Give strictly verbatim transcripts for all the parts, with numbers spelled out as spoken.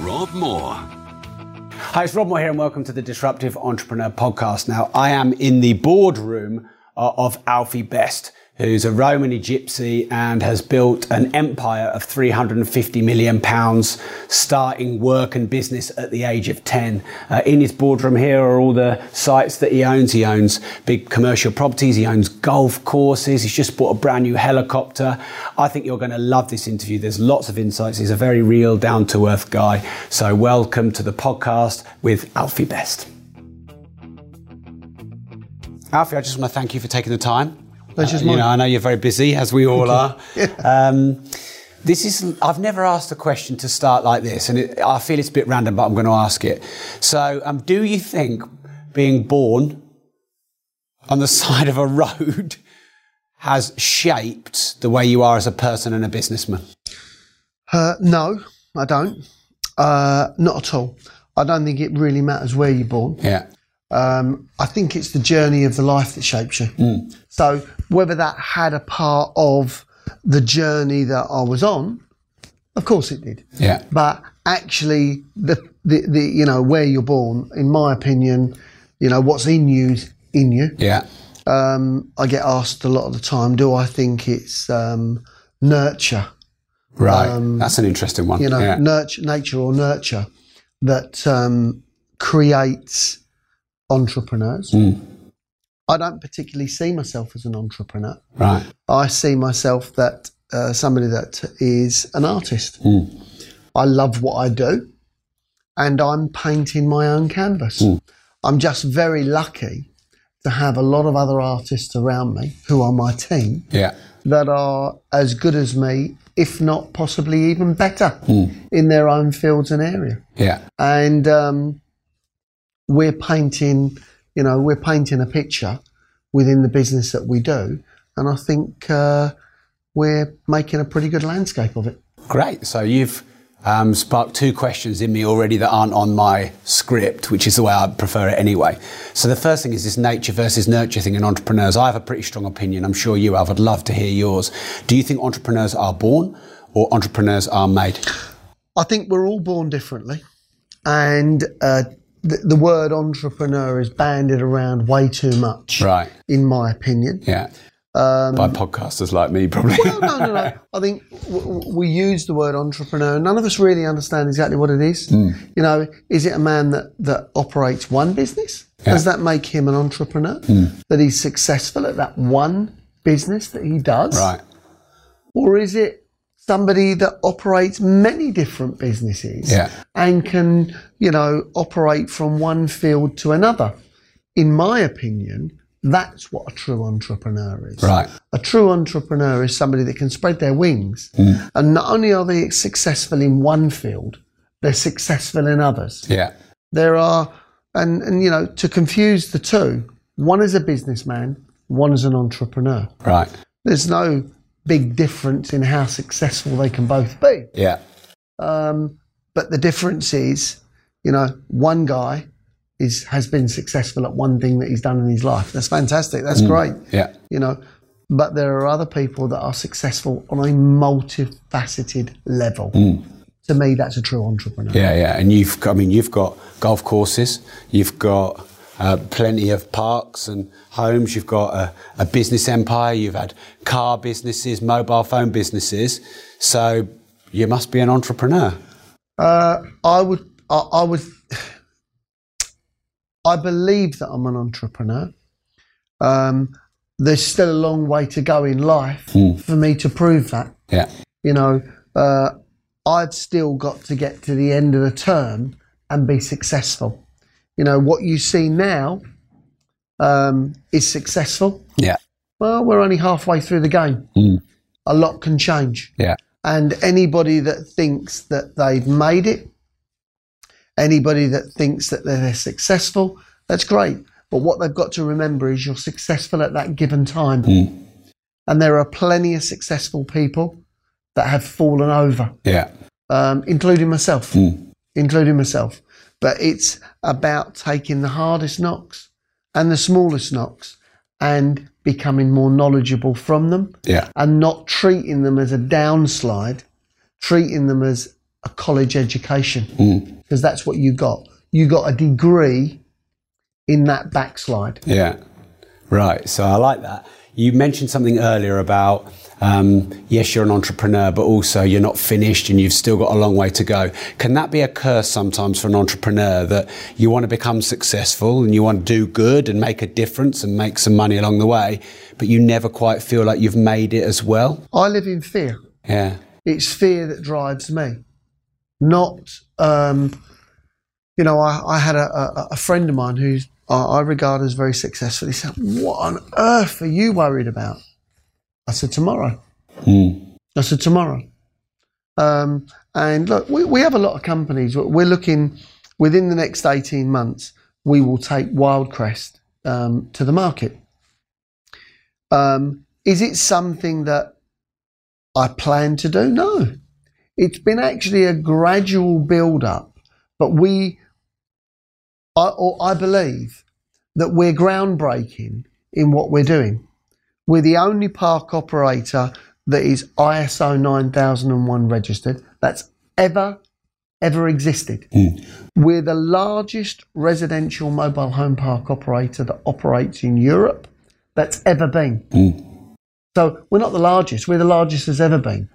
Rob Moore. Hi, it's Rob Moore here, and welcome to the Disruptive Entrepreneur Podcast. Now, I am in the boardroom uh, of Alfie Best, who's a Romany gypsy and has built an empire of three hundred fifty million pounds, starting work and business at the age of ten. Uh, in his boardroom here are all the sites that he owns. He owns big commercial properties. He owns golf courses. He's just bought a brand new helicopter. I think you're going to love this interview. There's lots of insights. He's a very real, down-to-earth guy. So welcome to the podcast with Alfie Best. Alfie, I just want to thank you for taking the time. Uh, you know, I know you're very busy, as we all are. yeah. um, this is, I've never asked a question to start like this, and it, I feel it's a bit random, but I'm going to ask it. So, um, do you think being born on the side of a road has shaped the way you are as a person and a businessman? Uh, no, I don't. Uh, not at all. I don't think it really matters where you're born. Yeah. Um, I think it's the journey of the life that shapes you. Mm. So whether that had a part of the journey that I was on, of course it did. Yeah. But actually, the, the, the you know, where you're born, in my opinion, you know, what's in you's in you. Yeah. Um, I get asked a lot of the time, do I think it's um, nurture? Right. Um, That's an interesting one. You know, yeah. nurture, nature or nurture that um, creates entrepreneurs. Mm. I don't particularly see myself as an entrepreneur. Right. I see myself that uh, somebody that is an artist. Mm. I love what I do, and I'm painting my own canvas. Mm. I'm just very lucky to have a lot of other artists around me who are my team. Yeah. That are as good as me, if not possibly even better, mm. in their own fields and area. Yeah. And um we're painting, you know, we're painting a picture within the business that we do, and I think uh, we're making a pretty good landscape of it. Great. So you've um, sparked two questions in me already that aren't on my script, which is the way I prefer it anyway. So the first thing is this nature versus nurture thing in entrepreneurs. I have a pretty strong opinion. I'm sure you have. I'd love to hear yours. Do you think entrepreneurs are born or entrepreneurs are made? I think we're all born differently, and uh The, the word entrepreneur is banded around way too much, right? In my opinion. Yeah. Um, By podcasters like me, probably. Well, no, no, no. I think w- w- we use the word entrepreneur. None of us really understand exactly what it is. Mm. You know, is it a man that, that operates one business? Yeah. Does that make him an entrepreneur? Mm. That he's successful at that one business that he does? Right. Or is it somebody that operates many different businesses, yeah. and can, you know, operate from one field to another? In my opinion, that's what a true entrepreneur is. Right. A true entrepreneur is somebody that can spread their wings, mm. and not only are they successful in one field, they're successful in others. Yeah. There are, and, and you know, to confuse the two, one is a businessman, one is an entrepreneur. Right. There's no big difference in how successful they can both be. Yeah. Um, but the difference is, you know, one guy is has been successful at one thing that he's done in his life. That's fantastic. That's mm. great. Yeah. You know, but there are other people that are successful on a multifaceted level. Mm. To me, that's a true entrepreneur. Yeah, yeah. And you've got, I mean, you've got golf courses, you've got Uh, plenty of parks and homes. You've got a, a business empire. You've had car businesses, mobile phone businesses. So you must be an entrepreneur. Uh, I would. I, I would. I believe that I'm an entrepreneur. Um, there's still a long way to go in life mm. for me to prove that. Yeah. You know, uh, I've still got to get to the end of the term and be successful. You know, what you see now um, is successful, yeah, well, we're only halfway through the game. Mm. A lot can change. Yeah. And anybody that thinks that they've made it, anybody that thinks that they're successful, that's great. But what they've got to remember is you're successful at that given time. Mm. And there are plenty of successful people that have fallen over. Yeah. Um, including myself. Mm. Including myself. But it's about taking the hardest knocks and the smallest knocks and becoming more knowledgeable from them, yeah, and not treating them as a downslide, treating them as a college education, because mm. that's what you got. You got a degree in that backslide. Yeah, right. So I like that. You mentioned something earlier about, um, yes, you're an entrepreneur, but also you're not finished and you've still got a long way to go. Can that be a curse sometimes for an entrepreneur, that you want to become successful and you want to do good and make a difference and make some money along the way, but you never quite feel like you've made it as well? I live in fear. Yeah. It's fear that drives me. Not, um, you know, I, I had a, a, a friend of mine who's, I regard as very successful. He said, what on earth are you worried about? I said, tomorrow. Mm. I said, tomorrow. Um, and look, we, we have a lot of companies. We're looking, within the next eighteen months, we will take Wyldecrest um, to the market. Um, is it something that I plan to do? No. It's been actually a gradual build-up, but we... I, or I believe that we're groundbreaking in what we're doing. We're the only park operator that is I S O nine thousand one registered that's ever, ever existed. Mm. We're the largest residential mobile home park operator that operates in Europe that's ever been. Mm. So we're not the largest. We're the largest that's ever been.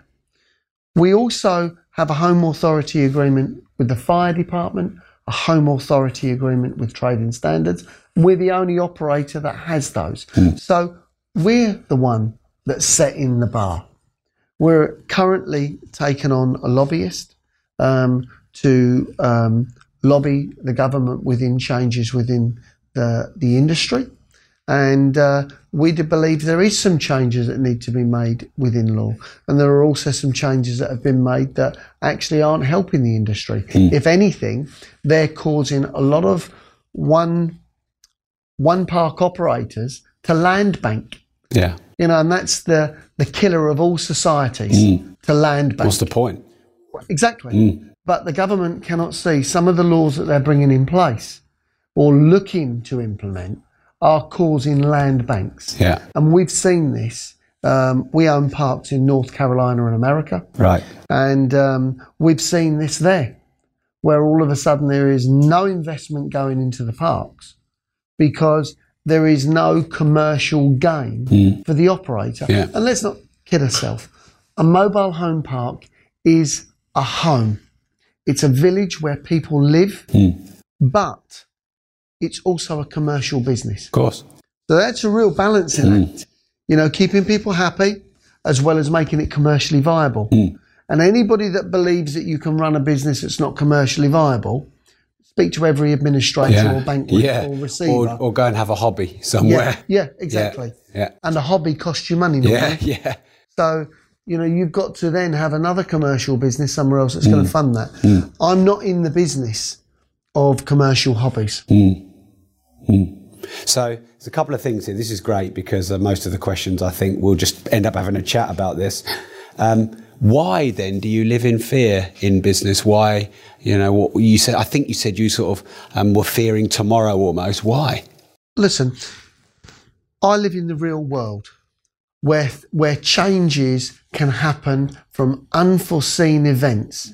We also have a home authority agreement with the fire department, a home authority agreement with Trading Standards. We're the only operator that has those. Mm. So we're the one that's setting the bar. We're currently taking on a lobbyist um, to um, lobby the government within changes within the, the industry. And uh, we do believe there is some changes that need to be made within law. And there are also some changes that have been made that actually aren't helping the industry. Mm. If anything, they're causing a lot of one one park operators to land bank. Yeah. You know, and that's the, the killer of all societies, mm. to land bank. What's the point? Exactly. Mm. But the government cannot see some of the laws that they're bringing in place or looking to implement are causing land banks. Yeah. And we've seen this. Um, we own parks in North Carolina and America. Right. And um, we've seen this there, where all of a sudden there is no investment going into the parks because there is no commercial gain mm. for the operator. Yeah. And let's not kid ourselves. A mobile home park is a home. It's a village where people live, mm. but it's also a commercial business. Of course. So that's a real balancing mm. act, you know, keeping people happy as well as making it commercially viable. Mm. And anybody that believes that you can run a business that's not commercially viable, speak to every administrator yeah. or bank yeah. or receiver. Or, or go and have a hobby somewhere. Yeah, yeah exactly. Yeah. Yeah. And a hobby costs you money. Not yeah, right? yeah. So, you know, you've got to then have another commercial business somewhere else that's mm. going to fund that. Mm. I'm not in the business of commercial hobbies. Mm. Mm. So there's a couple of things here. This is great because uh, most of the questions, I think, we'll just end up having a chat about this. Um, why then do you live in fear in business? Why, you know, what you said, I think you said you sort of um, were fearing tomorrow almost. Why? Listen, I live in the real world where where changes can happen from unforeseen events.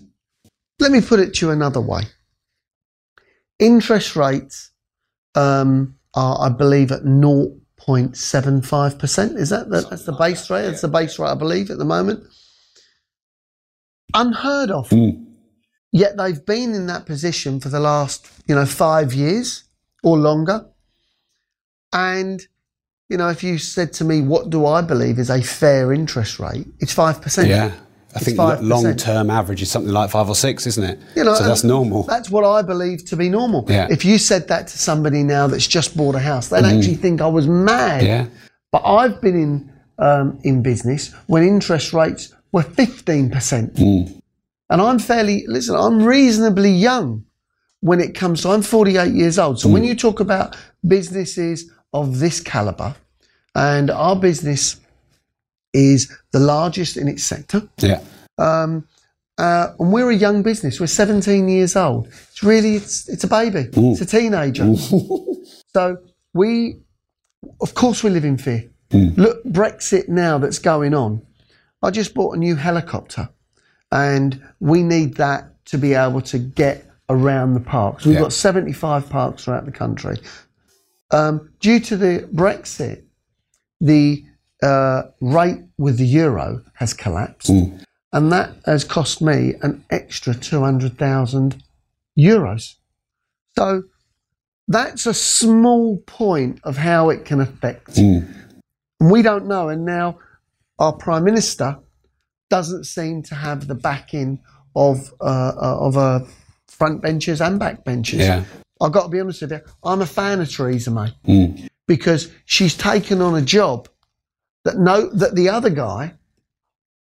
Let me put it to you another way. Interest rates Um, are, I believe, at zero point seven five percent. Is that the, that's the base rate? That's the base rate, I believe, at the moment. Unheard of. Mm. Yet they've been in that position for the last, you know, five years or longer. And, you know, if you said to me, what do I believe is a fair interest rate? It's five percent. Yeah. I think the long-term average is something like five or six, isn't it? You know, so that's normal. That's what I believe to be normal. Yeah. If you said that to somebody now that's just bought a house, they'd mm. actually think I was mad. Yeah. But I've been in um, in business when interest rates were fifteen percent. Mm. And I'm fairly, listen, I'm reasonably young when it comes to, I'm forty-eight years old. So mm. when you talk about businesses of this caliber, and our business is the largest in its sector. Yeah. Um, uh, and we're a young business. We're seventeen years old. It's really, it's, it's a baby. Ooh. It's a teenager. So we, of course we live in fear. Mm. Look, Brexit now that's going on. I just bought a new helicopter and we need that to be able to get around the parks. We've yeah. got seventy-five parks throughout the country. Um, due to the Brexit, the uh, rate with the euro has collapsed, mm. and that has cost me an extra two hundred thousand euros. So that's a small point of how it can affect. Mm. We don't know, and now our Prime Minister doesn't seem to have the backing of uh, of uh, front benchers and back benchers. Yeah. I've got to be honest with you, I'm a fan of Theresa May. Mm. Because she's taken on a job that no that the other guy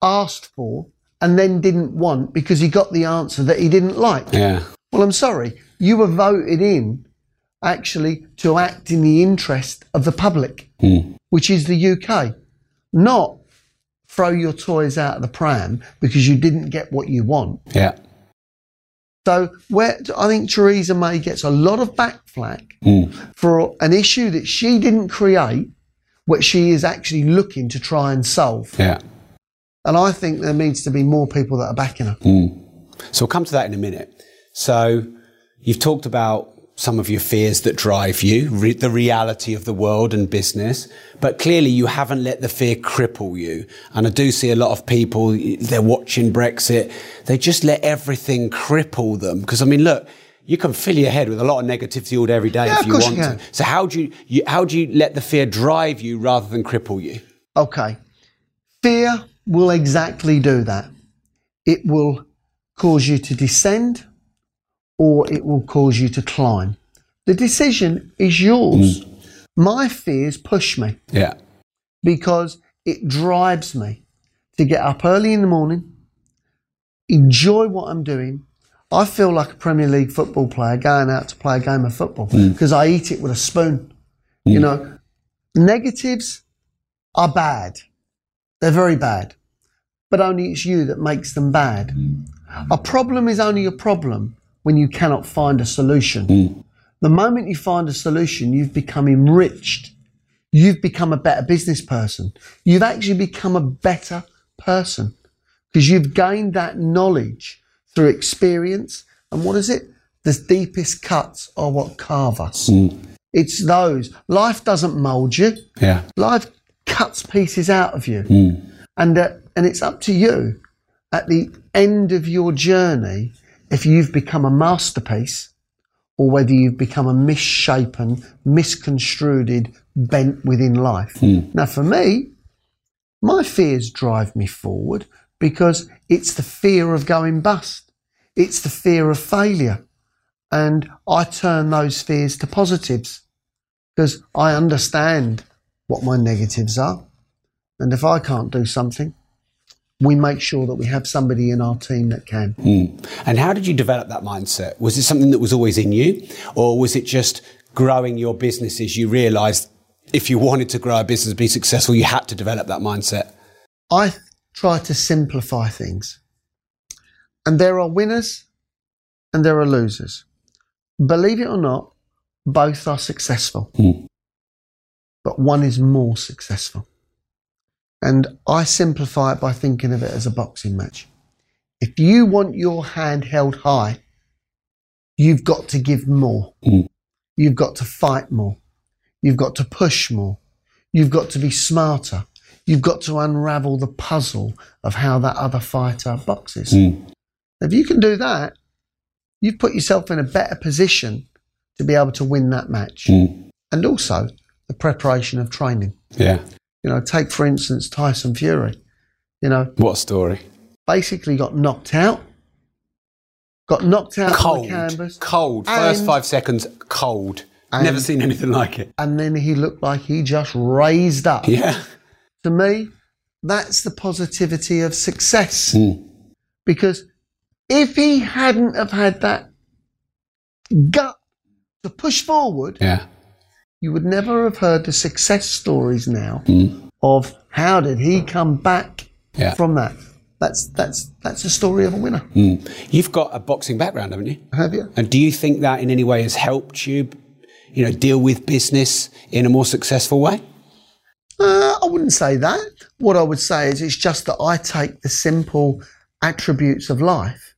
asked for and then didn't want because he got the answer that he didn't like. Yeah. Well, I'm sorry, you were voted in actually to act in the interest of the public, mm. which is the U K, not throw your toys out of the pram because you didn't get what you want. Yeah. So where I think Theresa May gets a lot of backflack mm. for an issue that she didn't create, what she is actually looking to try and solve. Yeah. And I think there needs to be more people that are backing her. Mm. So we'll come to that in a minute. So you've talked about some of your fears that drive you, re- the reality of the world and business, but clearly you haven't let the fear cripple you. And I do see a lot of people, they're watching Brexit, they just let everything cripple them. Because I mean, look, you can fill your head with a lot of negativity all day, every day yeah, if you want you to. So how do you, you, how do you let the fear drive you rather than cripple you? Okay. Fear will exactly do that. It will cause you to descend, or it will cause you to climb. The decision is yours. Mm. My fears push me. Yeah. Because it drives me to get up early in the morning, enjoy what I'm doing. I feel like a Premier League football player going out to play a game of football because mm. I eat it with a spoon. Mm. You know, negatives are bad. They're very bad. But only it's you that makes them bad. Mm. A problem is only a problem when you cannot find a solution. Mm. The moment you find a solution, you've become enriched. You've become a better business person. You've actually become a better person because you've gained that knowledge through experience. And what is it? The deepest cuts are what carve us. Mm. It's those. Life doesn't mould you. Yeah. Life cuts pieces out of you. Mm. And, uh, and it's up to you at the end of your journey if you've become a masterpiece or whether you've become a misshapen, misconstrued, bent within life. Mm. Now, for me, my fears drive me forward because it's the fear of going bust. It's the fear of failure. And I turn those fears to positives because I understand what my negatives are. And if I can't do something, we make sure that we have somebody in our team that can. Mm. And how did you develop that mindset? Was it something that was always in you, or was it just growing your businesses? You realised if you wanted to grow a business and be successful, you had to develop that mindset. I th- try to simplify things. And there are winners and there are losers. Believe it or not, both are successful. Mm. But one is more successful. And I simplify it by thinking of it as a boxing match. If you want your hand held high, you've got to give more. Mm. You've got to fight more. You've got to push more. You've got to be smarter. You've got to unravel the puzzle of how that other fighter boxes. Mm. If you can do that, you've put yourself in a better position to be able to win that match. Mm. And also the preparation of training. Yeah. You know, take, for instance, Tyson Fury, you know. What a story. basically got knocked out. Got knocked out on the canvas. Cold. First five seconds, cold. Never seen anything like it. And then he looked like he just raised up. Yeah. To me, that's the positivity of success. Mm. Because if he hadn't have had that gut to push forward, yeah, you would never have heard the success stories now mm. of how did he come back yeah. from that. That's that's that's the story of a winner. Mm. You've got a boxing background, haven't you? Have you? And do you think that in any way has helped you, you know, deal with business in a more successful way? Uh, I wouldn't say that. What I would say is it's just that I take the simple attributes of life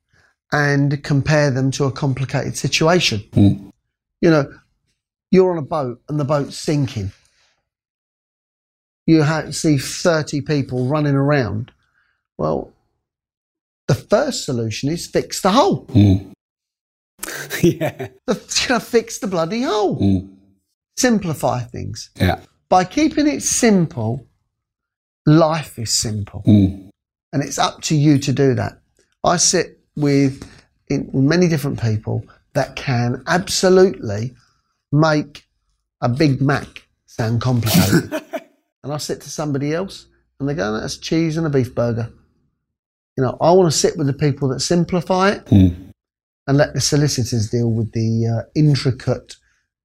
and compare them to a complicated situation. Mm. You know, you're on a boat and the boat's sinking. You have, see thirty people running around. Well, the first solution is fix the hole. Mm. yeah. The, you know, fix the bloody hole. Mm. Simplify things. Yeah. By keeping it simple, life is simple. Mm. And it's up to you to do that. I sit with in, many different people that can absolutely make a Big Mac sound complicated. And I sit to somebody else and they go, no, that's cheese and a beef burger. You know, I want to sit with the people that simplify it mm. and let the solicitors deal with the uh, intricate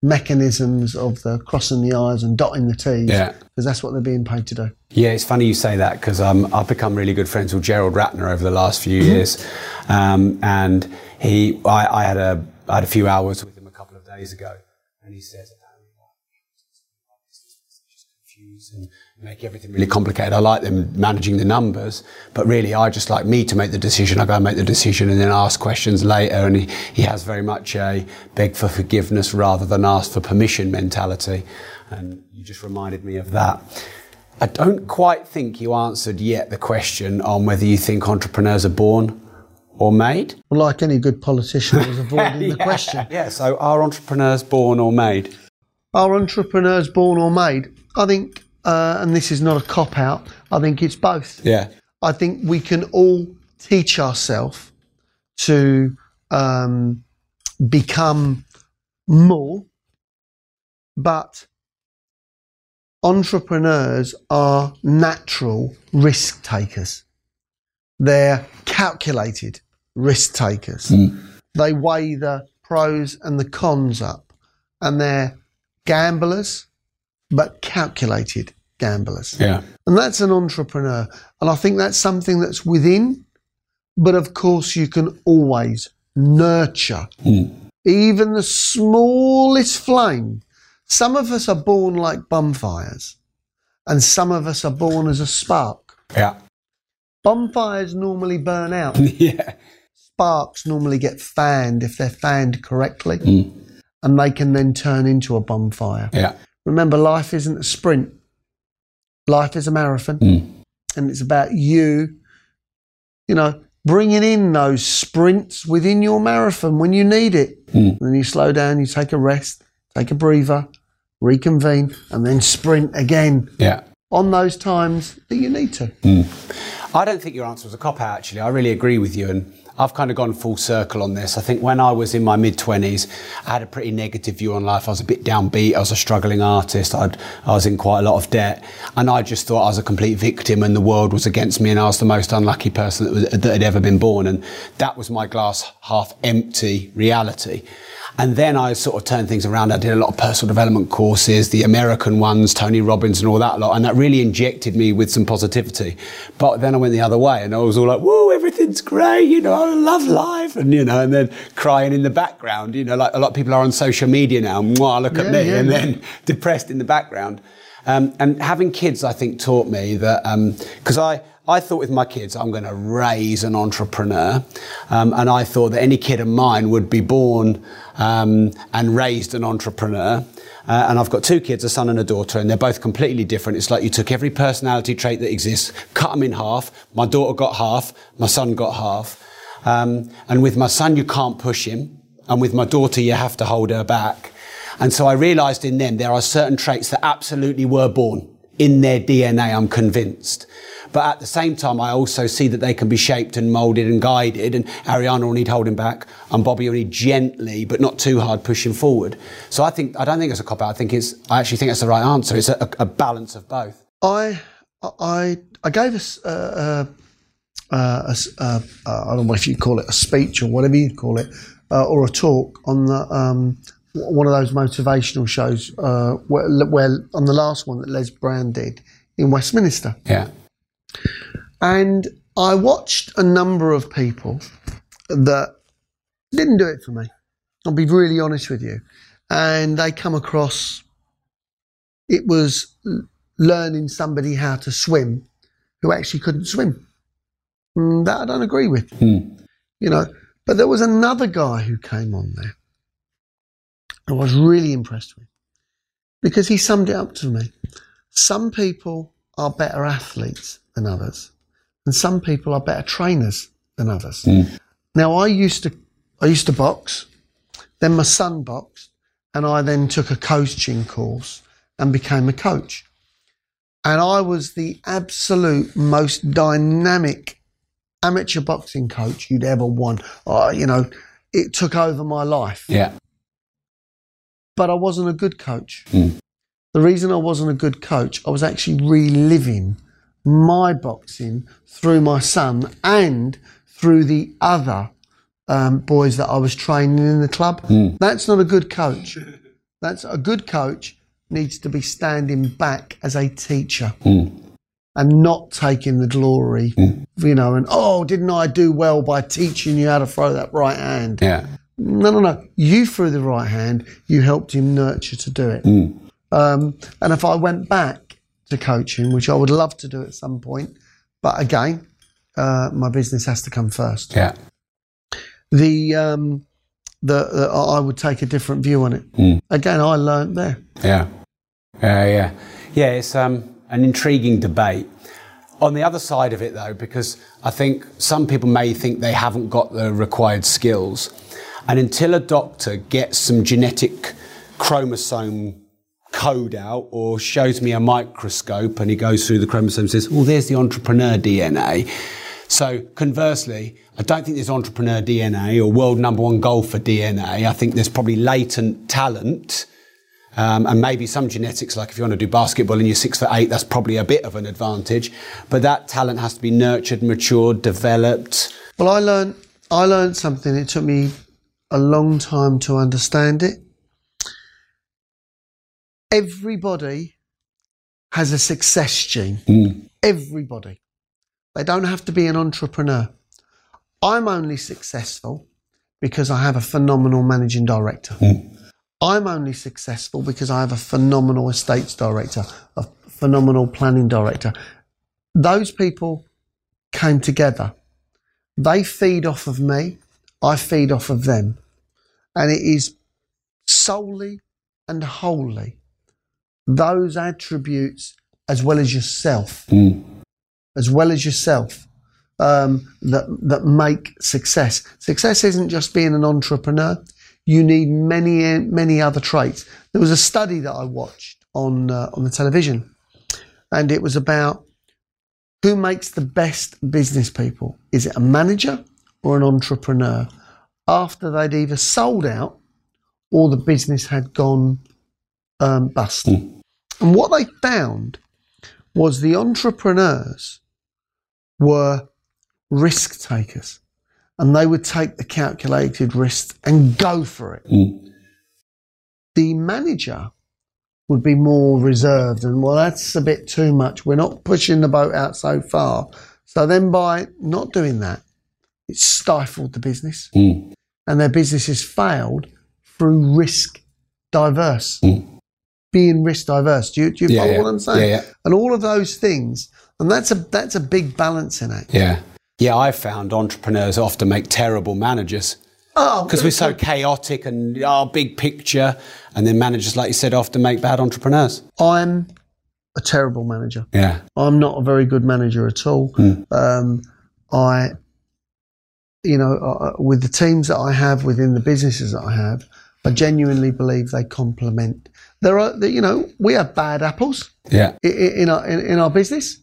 mechanisms of the crossing the I's and dotting the T's, because yeah. that's what they're being paid to do. Yeah, it's funny you say that, because um, I've become really good friends with Gerald Ratner over the last few years. Um, and he, I, I, had a, I had a few hours with him a couple of days ago, and he says, and make everything really complicated. I like them managing the numbers, but really I just like me to make the decision. I go and make the decision and then ask questions later, and he, he has very much a beg for forgiveness rather than ask for permission mentality, and you just reminded me of that. I don't quite think you answered yet the question on whether you think entrepreneurs are born or made. Well, like any good politician, I was avoiding yeah, the question. Yeah, so are entrepreneurs born or made? Are entrepreneurs born or made? I think, uh, and this is not a cop-out, I think it's both. Yeah. I think we can all teach ourselves to um, become more, but entrepreneurs are natural risk takers. They're calculated risk takers. Mm. They weigh the pros and the cons up, and they're gamblers, but calculated gamblers. Yeah. And that's an entrepreneur. And I think that's something that's within, but of course you can always nurture. Mm. Even the smallest flame. Some of us are born like bonfires, and some of us are born as a spark. Yeah. Bonfires normally burn out. yeah. Sparks normally get fanned if they're fanned correctly, mm. and they can then turn into a bonfire. Yeah. Remember, life isn't a sprint. Life is a marathon. Mm. And it's about you, you know, bringing in those sprints within your marathon when you need it. Mm. And then you slow down, you take a rest, take a breather, reconvene, and then sprint again. Yeah. On those times that you need to. Mm. I don't think your answer was a cop-out, actually. I really agree with you, and I've kind of gone full circle on this. I think when I was in my mid-twenties, I had a pretty negative view on life. I was a bit downbeat. I was a struggling artist. I'd, I was in quite a lot of debt, and I just thought I was a complete victim and the world was against me, and I was the most unlucky person that, was, that had ever been born, and that was my glass half empty reality. And then I sort of turned things around. I did a lot of personal development courses, the American ones, Tony Robbins and all that lot. And that really injected me with some positivity. But then I went the other way and I was all like, whoa, everything's great. You know, I love life. And, you know, and then crying in the background, you know, like a lot of people are on social media now. Mwah, look yeah, at me. Yeah, and yeah. then depressed in the background. Um, and having kids, I think, taught me that, um, because I, I thought with my kids, I'm going to raise an entrepreneur. Um, and I thought that any kid of mine would be born um, and raised an entrepreneur. Uh, and I've got two kids, a son and a daughter, and they're both completely different. It's like you took every personality trait that exists, cut them in half. My daughter got half, my son got half. Um, and with my son, you can't push him. And with my daughter, you have to hold her back. And so I realised in them, there are certain traits that absolutely were born in their D N A, I'm convinced. But at the same time, I also see that they can be shaped and moulded and guided. And Ariana will need holding back, and Bobby will need gently, but not too hard, pushing forward. So I think I don't think it's a cop out. I think it's I actually think that's the right answer. It's a, a balance of both. I I I gave us. Uh, uh... Uh, a, uh, I don't know if you call it a speech or whatever you call it, uh, or a talk on the um, one of those motivational shows uh, where, where on the last one that Les Brown did in Westminster. Yeah. And I watched a number of people that didn't do it for me. I'll be really honest with you. And they come across, it was learning somebody how to swim who actually couldn't swim. That I don't agree with, hmm. you know. But there was another guy who came on there I was really impressed with because he summed it up to me. Some people are better athletes than others, and some people are better trainers than others. Hmm. Now, I used to, I used to box. Then my son boxed, and I then took a coaching course and became a coach. And I was the absolute most dynamic amateur boxing coach you'd ever want. Uh, you know, it took over my life. Yeah. But I wasn't a good coach. Mm. The reason I wasn't a good coach, I was actually reliving my boxing through my son and through the other um, boys that I was training in the club. Mm. That's not a good coach. That's a good coach needs to be standing back as a teacher. Mm. And not taking the glory, mm. you know, and, oh, didn't I do well by teaching you how to throw that right hand? Yeah. No, no, no. You threw the right hand. You helped him nurture to do it. Mm. Um, and if I went back to coaching, which I would love to do at some point, but again, uh, my business has to come first. Yeah. The, um, the, the I would take a different view on it. Mm. Again, I learned there. Yeah. Yeah, uh, yeah. Yeah, it's... Um... an intriguing debate. On the other side of it though, because I think some people may think they haven't got the required skills. And until a doctor gets some genetic chromosome code out or shows me a microscope and he goes through the chromosome and says, oh, there's the entrepreneur D N A. So conversely, I don't think there's entrepreneur D N A or world number one golfer D N A. I think there's probably latent talent. Um, and maybe some genetics, like if you want to do basketball and you're six foot eight, that's probably a bit of an advantage. But that talent has to be nurtured, matured, developed. Well, I learned, I learned something. It took me a long time to understand it. Everybody has a success gene. Mm. Everybody. They don't have to be an entrepreneur. I'm only successful because I have a phenomenal managing director. Mm. I'm only successful because I have a phenomenal estates director, a phenomenal planning director. Those people came together. They feed off of me. I feed off of them. And it is solely and wholly those attributes as well as yourself, mm. as well as yourself, um, that, that make success. Success isn't just being an entrepreneur. You need many, many other traits. There was a study that I watched on uh, on the television, and it was about who makes the best business people. Is it a manager or an entrepreneur? After they'd either sold out or the business had gone um, bust. Mm. And what they found was the entrepreneurs were risk takers. And they would take the calculated risk and go for it. Mm. The manager would be more reserved and, well, that's a bit too much. We're not pushing the boat out so far. So then by not doing that, it stifled the business. Mm. And their businesses failed through risk diverse, mm. being risk diverse. Do you, do you yeah, follow yeah. what I'm saying? Yeah, yeah. And all of those things. And that's a, that's a big balancing act. Yeah. Yeah, I found entrepreneurs often make terrible managers because oh, we're so chaotic and our oh, big picture. And then managers, like you said, often make bad entrepreneurs. I'm a terrible manager. Yeah. I'm not a very good manager at all. Mm. Um, I, you know, uh, with the teams that I have within the businesses that I have, I genuinely believe they complement. There are, you know, we have bad apples. Yeah. In, in our in, in our business.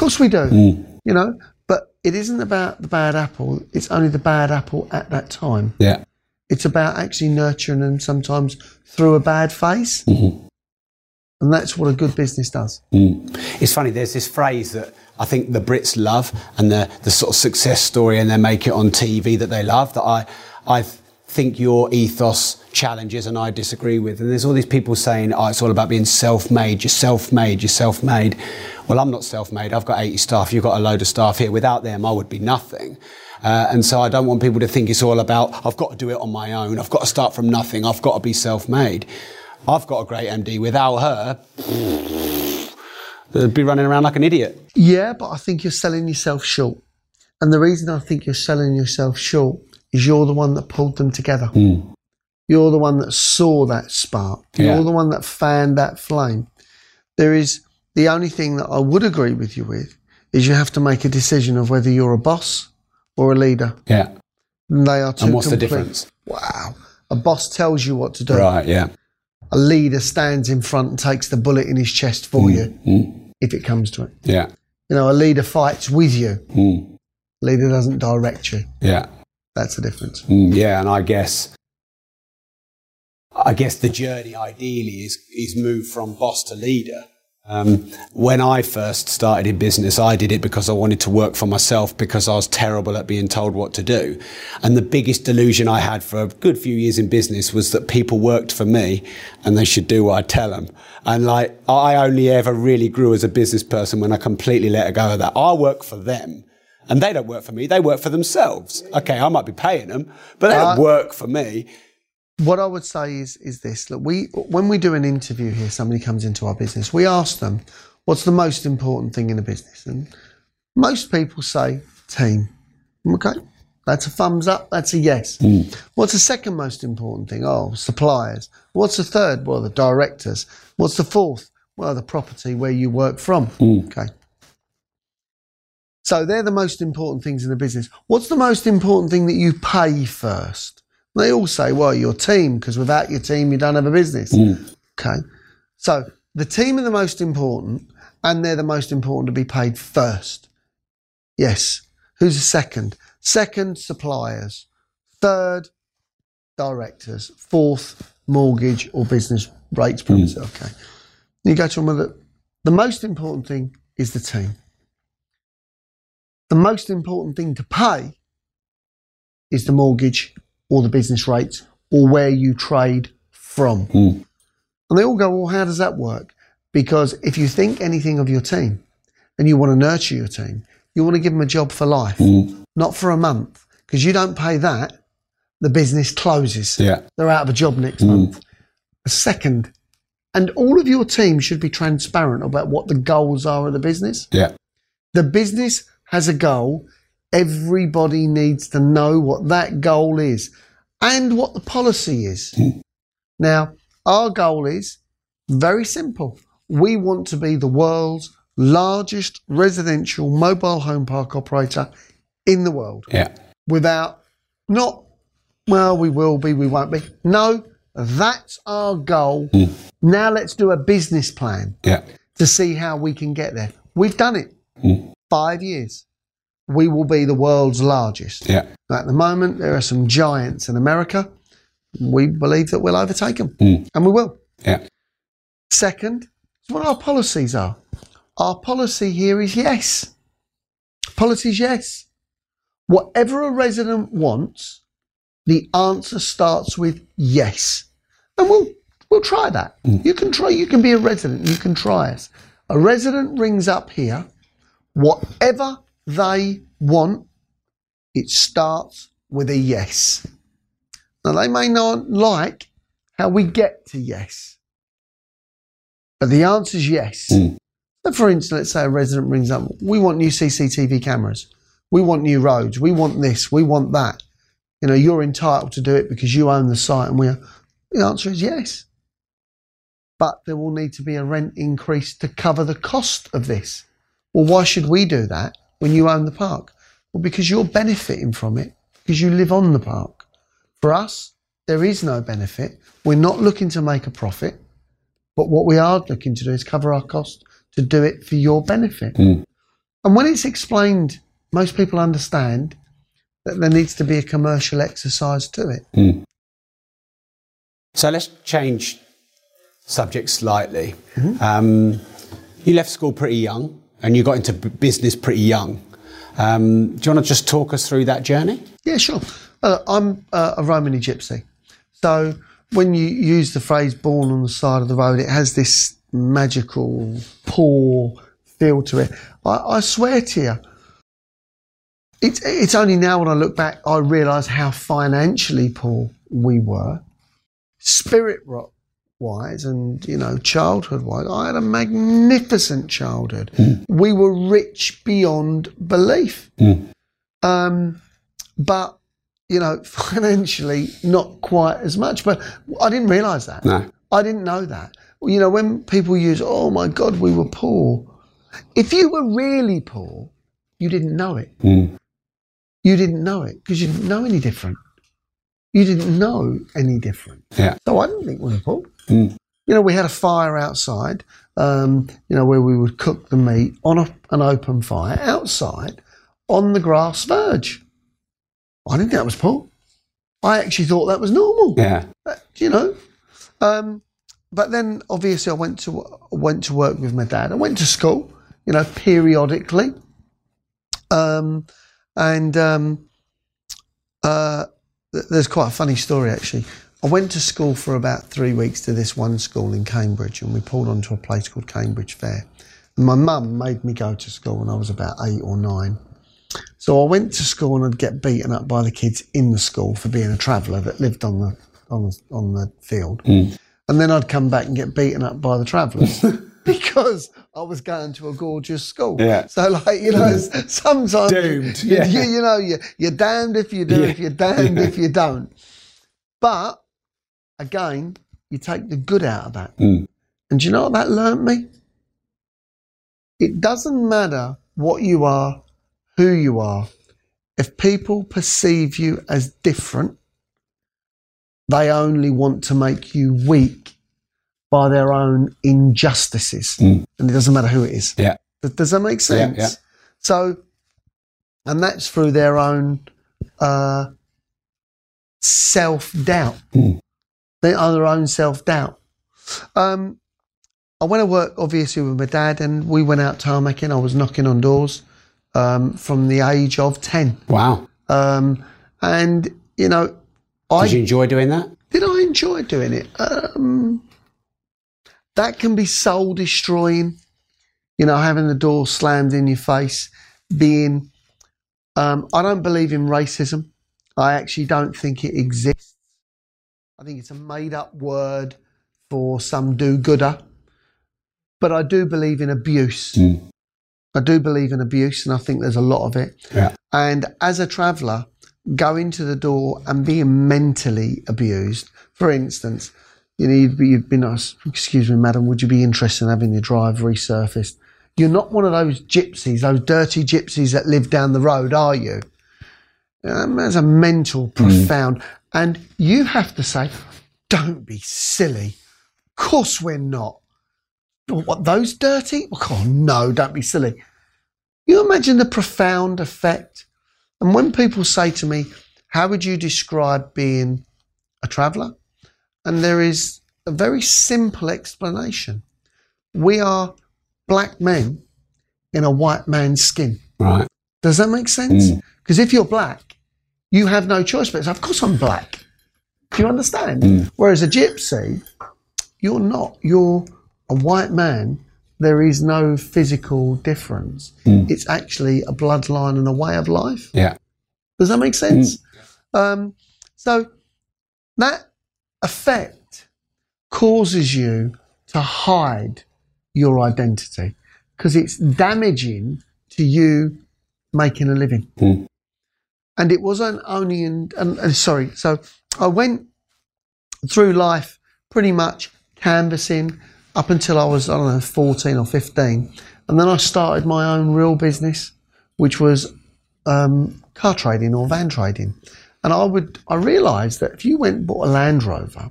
course we do, mm. you know. But it isn't about the bad apple. It's only the bad apple at that time. Yeah. It's about actually nurturing them sometimes through a bad face. Mm-hmm. And that's what a good business does. Mm. It's funny, there's this phrase that I think the Brits love, and the, the sort of success story, and they make it on T V that they love, that I I think your ethos challenges and I disagree with. And there's all these people saying, oh, it's all about being self-made, you're self-made, you're self-made. Well, I'm not self-made. I've got eighty staff. You've got a load of staff here. Without them, I would be nothing. Uh, and so I don't want people to think it's all about, I've got to do it on my own. I've got to start from nothing. I've got to be self-made. I've got a great M D. Without her, they'd be running around like an idiot. Yeah, but I think you're selling yourself short. And the reason I think you're selling yourself short is you're the one that pulled them together. Mm. You're the one that saw that spark. Yeah. You're the one that fanned that flame. There is the only thing that I would agree with you with is you have to make a decision of whether you're a boss or a leader. Yeah. And they are two And what's complete, the difference? Wow. A boss tells you what to do. Right, yeah. A leader stands in front and takes the bullet in his chest for mm, you mm. if it comes to it. Yeah. You know, a leader fights with you. Mm. A leader doesn't direct you. Yeah. That's the difference. Mm, yeah, and I guess I guess the journey ideally is is moved from boss to leader. Um, when I first started in business, I did it because I wanted to work for myself because I was terrible at being told what to do. And the biggest delusion I had for a good few years in business was that people worked for me and they should do what I tell them. And like, I only ever really grew as a business person when I completely let go of that. I work for them. And they don't work for me. They work for themselves. Okay, I might be paying them, but they don't uh, work for me. What I would say is is this. Look, we when we do an interview here, somebody comes into our business, we ask them, what's the most important thing in a business? And most people say team. Okay, that's a thumbs up. That's a yes. Mm. What's the second most important thing? Oh, suppliers. What's the third? Well, the directors. What's the fourth? Well, the property where you work from. Mm. Okay. So they're the most important things in the business. What's the most important thing that you pay first? They all say, well, your team, because without your team, you don't have a business. Mm. Okay. So the team are the most important, and they're the most important to be paid first. Yes. Who's the second? Second, suppliers. Third, directors. Fourth, mortgage or business rates. Mm. Okay. You go to them with it. The most important thing is the team. The most important thing to pay is the mortgage or the business rates or where you trade from. Mm. And they all go, well, how does that work? Because if you think anything of your team and you want to nurture your team, you want to give them a job for life, mm. not for a month, because you don't pay that, the business closes. Yeah. They're out of a job next mm. month. A second, and all of your team should be transparent about what the goals are of the business. Yeah. The business has a goal, everybody needs to know what that goal is and what the policy is. Mm. Now, our goal is very simple. We want to be the world's largest residential mobile home park operator in the world. Yeah. Without, not, well, we will be, we won't be. No, that's our goal. Mm. Now let's do a business plan yeah. to see how we can get there. We've done it. Mm. Five years, we will be the world's largest. Yeah. At the moment, there are some giants in America. We believe that we'll overtake them, mm. and we will. Yeah. Second, is what our policies are. Our policy here is yes. Policies, yes. Whatever a resident wants, the answer starts with yes, and we'll we'll try that. Mm. You can try. You can be a resident. You can try us. A resident rings up here. Whatever they want, it starts with a yes. Now, they may not like how we get to yes, but the answer is yes. Mm. So for instance, let's say a resident rings up, we want new C C T V cameras, we want new roads, we want this, we want that. You know, you're entitled to do it because you own the site, and we are. The answer is yes. But there will need to be a rent increase to cover the cost of this. Well, why should we do that when you own the park? Well, because you're benefiting from it, because you live on the park. For us, there is no benefit. We're not looking to make a profit, but what we are looking to do is cover our cost to do it for your benefit. Mm. And when it's explained, most people understand that there needs to be a commercial exercise to it. Mm. So let's change subject slightly. Mm-hmm. Um, you left school pretty young and you got into b- business pretty young. Um, do you want to just talk us through that journey? Yeah, sure. Well, I'm uh, a Romany gypsy. So when you use the phrase born on the side of the road, it has this magical, poor feel to it. I, I swear to you, it's, it's only now when I look back, I realise how financially poor we were. Spirit-wise and, you know, childhood-wise, I had a magnificent childhood. Mm. We were rich beyond belief. Mm. Um, but, you know, financially, not quite as much. But I didn't realise that. No. I didn't know that. You know, when people use, oh, my God, we were poor. If you were really poor, you didn't know it. Mm. You didn't know it because you didn't know any different. You didn't know any different. Yeah. So I didn't think we were poor. Mm. You know, we had a fire outside, um, you know, where we would cook the meat on a, an open fire outside on the grass verge. I didn't think that was poor. I actually thought that was normal. Yeah. Uh, you know, um, but then obviously I went to went to work with my dad. I went to school, you know, periodically. Um, and um, uh, th- there's quite a funny story, actually. I went to school for about three weeks to this one school in Cambridge, and we pulled onto a place called Cambridge Fair. And my mum made me go to school when I was about eight or nine. So I went to school and I'd get beaten up by the kids in the school for being a traveller that lived on the on the, on the field. Mm. And then I'd come back and get beaten up by the travellers. Because I was going to a gorgeous school. Yeah. So, like, you know, sometimes... Doomed. You, yeah. you, you know, you, you're damned if you do, yeah. if you're damned yeah. if you don't. But, again, you take the good out of that. Mm. And do you know what that learnt me? It doesn't matter what you are, who you are. If people perceive you as different, they only want to make you weak by their own injustices. Mm. And it doesn't matter who it is. Yeah. Does, does that make sense? Yeah, yeah. So, and that's through their own uh, self-doubt, mm. their, their own self-doubt. Um, I went to work, obviously, with my dad, and we went out tarmacking. I was knocking on doors um, from the age of ten. Wow. Um, and, you know... Did I, you enjoy doing that? Did I enjoy doing it? Um... That can be soul destroying, you know, having the door slammed in your face, being, um, I don't believe in racism. I actually don't think it exists. I think it's a made up word for some do-gooder, but I do believe in abuse. Mm. I do believe in abuse, and I think there's a lot of it. Yeah. And as a traveller, going to the door and being mentally abused, for instance, you know, you'd be, you'd be nice, excuse me, madam, would you be interested in having your drive resurfaced? You're not one of those gypsies, those dirty gypsies that live down the road, are you? Um, that's a mental, profound. Mm. And you have to say, don't be silly. Of course we're not. What, those dirty? Oh, no, don't be silly. You imagine the profound effect. And when people say to me, how would you describe being a traveller? And there is a very simple explanation. We are black men in a white man's skin. Right. Does that make sense? Because mm. if you're black, you have no choice but to say, of course I'm black. Do you understand? Mm. Whereas a gypsy, you're not. You're a white man. There is no physical difference. Mm. It's actually a bloodline and a way of life. Yeah. Does that make sense? Mm. Um, so that... effect causes you to hide your identity because it's damaging to you making a living. Mm. And it wasn't only in, and, and sorry, so I went through life pretty much canvassing up until I was, I don't know, fourteen or fifteen. And then I started my own real business, which was um, car trading or van trading. And I would, I realised that if you went and bought a Land Rover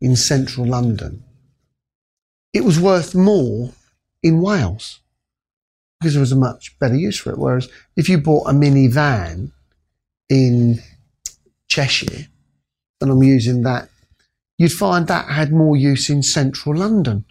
in central London, it was worth more in Wales. because there was a much better use for it. Whereas if you bought a minivan in Cheshire, and I'm using that, you'd find that had more use in central London.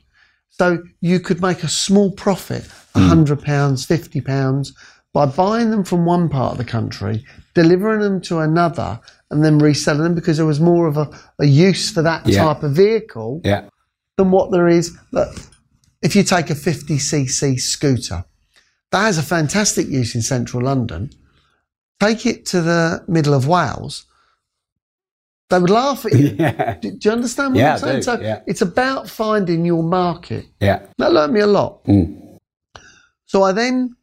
So you could make a small profit, one hundred pounds, fifty pounds, by buying them from one part of the country, delivering them to another, and then reselling them, because there was more of a, a use for that yeah. type of vehicle yeah. than what there is. Look, if you take a fifty c c scooter, that has a fantastic use in central London. Take it to the middle of Wales, they would laugh at you. Yeah. Do, do you understand what yeah, I'm saying? I do. So yeah. it's about finding your market. Yeah. That learned me a lot. Mm. So I then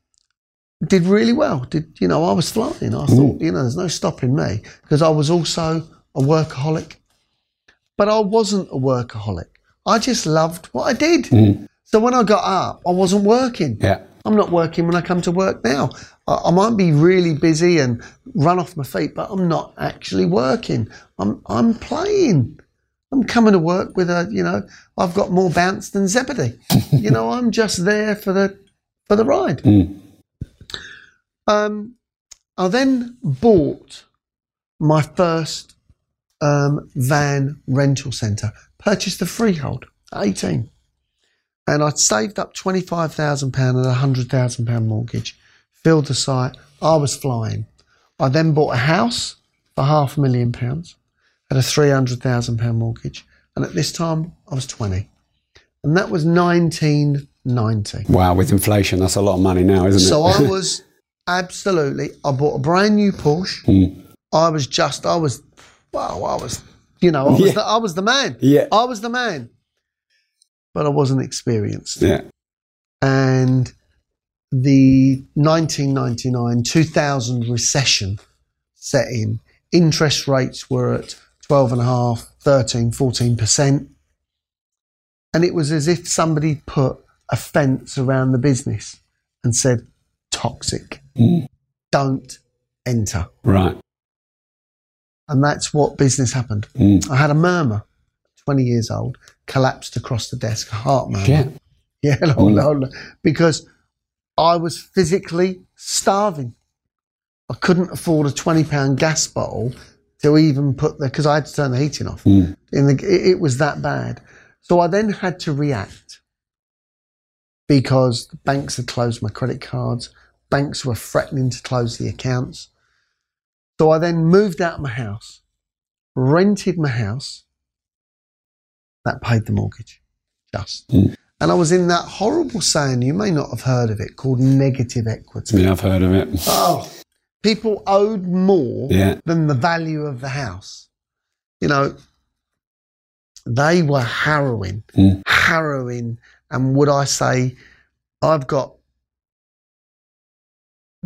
did really well. Did you know, I was flying. I thought, mm. you know, there's no stopping me, because I was also a workaholic. But I wasn't a workaholic. I just loved what I did. Mm. So when I got up, I wasn't working. Yeah. I'm not working when I come to work now. I might be really busy and run off my feet, but I'm not actually working. I'm I'm playing. I'm coming to work with a, you know, I've got more bounce than Zebedee. You know, I'm just there for the for the ride. Mm. Um, I then bought my first um, van rental centre, purchased the freehold at eighteen. And I'd saved up twenty-five thousand pounds and a one hundred thousand pounds mortgage. Build the site, I was flying. I then bought a house for half a million pounds, had a three hundred thousand pounds mortgage, and at this time I was twenty. And that was nineteen ninety. Wow, with inflation, that's a lot of money now, isn't it? So I was absolutely, I bought a brand new Porsche. Mm. I was just, I was, wow, I was, you know, I was, yeah. the, I was the man. Yeah. I was the man. But I wasn't experienced. Yeah. And the nineteen ninety-nine two thousand recession set in. Interest rates were at twelve and a half, thirteen, fourteen percent. And it was as if somebody put a fence around the business and said, toxic, mm. don't enter. Right. And that's what business happened. Mm. I had a murmur, twenty years old, collapsed across the desk, heart murmur. Yeah. Yeah, no, no, no, because I was physically starving. I couldn't afford a twenty pound gas bottle to even put the, because I had to turn the heating off. Mm. In the, it, it was that bad. So I then had to react, because the banks had closed my credit cards. Banks were threatening to close the accounts. So I then moved out of my house, rented my house. That paid the mortgage, just. Mm. And I was in that horrible saying, you may not have heard of it, called negative equity. Yeah, I've heard of it. Oh, people owed more yeah. than the value of the house. You know, they were harrowing, mm. harrowing. And would I say, I've got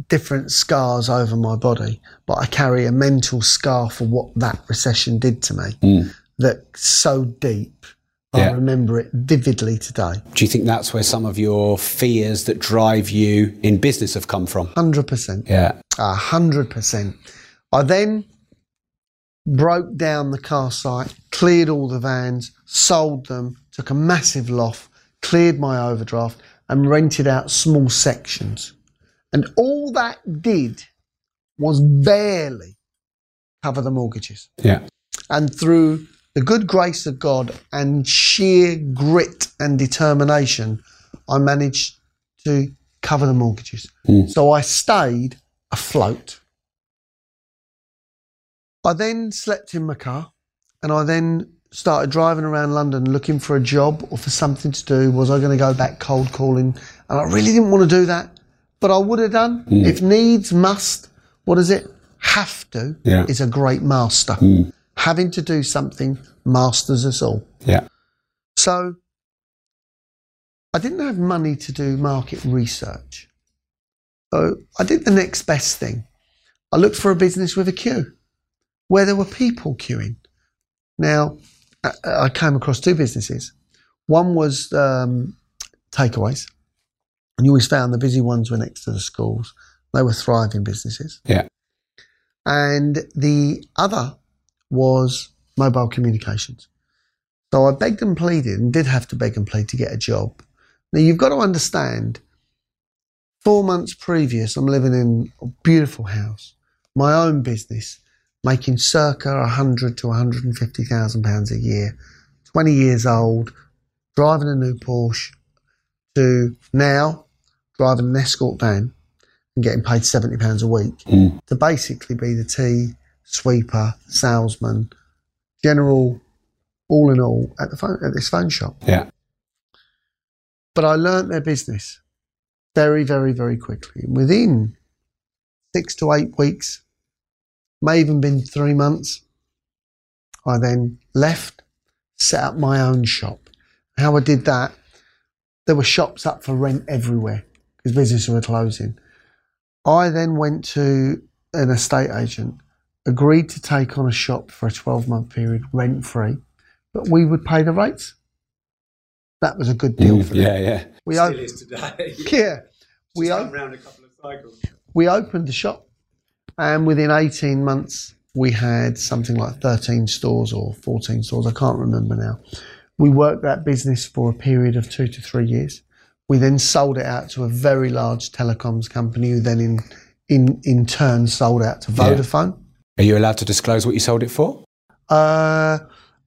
different scars over my body, but I carry a mental scar for what that recession did to me mm. that's so deep. Yeah. I remember it vividly today. Do you think that's where some of your fears that drive you in business have come from? one hundred percent. Yeah. one hundred percent. I then broke down the car site, cleared all the vans, sold them, took a massive loft, cleared my overdraft and rented out small sections. And all that did was barely cover the mortgages. Yeah. And through the good grace of God and sheer grit and determination, I managed to cover the mortgages. Mm. So I stayed afloat. I then slept in my car, and I then started driving around London looking for a job or for something to do. Was I going to go back cold calling? And I really didn't want to do that, but I would have done. Mm. If needs must, what is it? Have to yeah. is a great master. Mm. Having to do something masters us all. Yeah. So I didn't have money to do market research. So I did the next best thing. I looked for a business with a queue, where there were people queuing. Now, I came across two businesses. One was um, takeaways, and you always found the busy ones were next to the schools. They were thriving businesses. Yeah. And the other was mobile communications. So I begged and pleaded, and did have to beg and plead to get a job. Now, you've got to understand, Four months previous, I'm living in a beautiful house, my own business, making circa one hundred thousand to one hundred fifty thousand pounds a year, twenty years old, driving a new Porsche, to now driving an Escort van and getting paid seventy pounds a week mm. to basically be the tea, sweeper, salesman, general, all in all, at the phone, at this phone shop. Yeah. But I learnt their business very, very, very quickly. And within six to eight weeks, may even been three months, I then left, set up my own shop. How I did that, there were shops up for rent everywhere because businesses were closing. I then went to an estate agent, agreed to take on a shop for a twelve-month period, rent-free, but we would pay the rates. That was a good deal mm, for yeah, them. Yeah, yeah. We Still opened, is today. Yeah. We, op around a couple of cycles. We opened the shop, and within eighteen months, we had something like thirteen stores or fourteen stores. I can't remember now. We worked that business for a period of two to three years. We then sold it out to a very large telecoms company, who then in in, in turn sold out to Vodafone. Yeah. Are you allowed to disclose what you sold it for? Uh,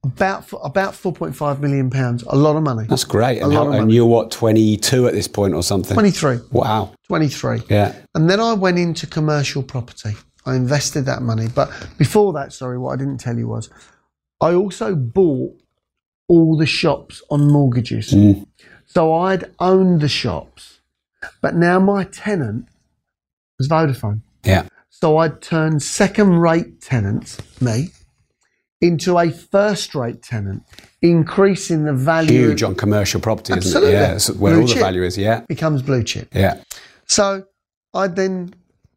about about four point five million pounds. A lot of money. That's great. A and, lot how, of money. And you're what, twenty-two at this point or something? twenty-three. Wow. twenty-three. Yeah. And then I went into commercial property. I invested that money, but before that, sorry, what I didn't tell you was, I also bought all the shops on mortgages. Mm. So I'd owned the shops, but now my tenant was Vodafone. Yeah. So I'd turned second-rate tenant, me, into a first-rate tenant, increasing the value. Huge on commercial property, absolutely. Isn't it? Yeah, that's where blue all chip the value is, yeah. Becomes blue chip. Yeah. So I then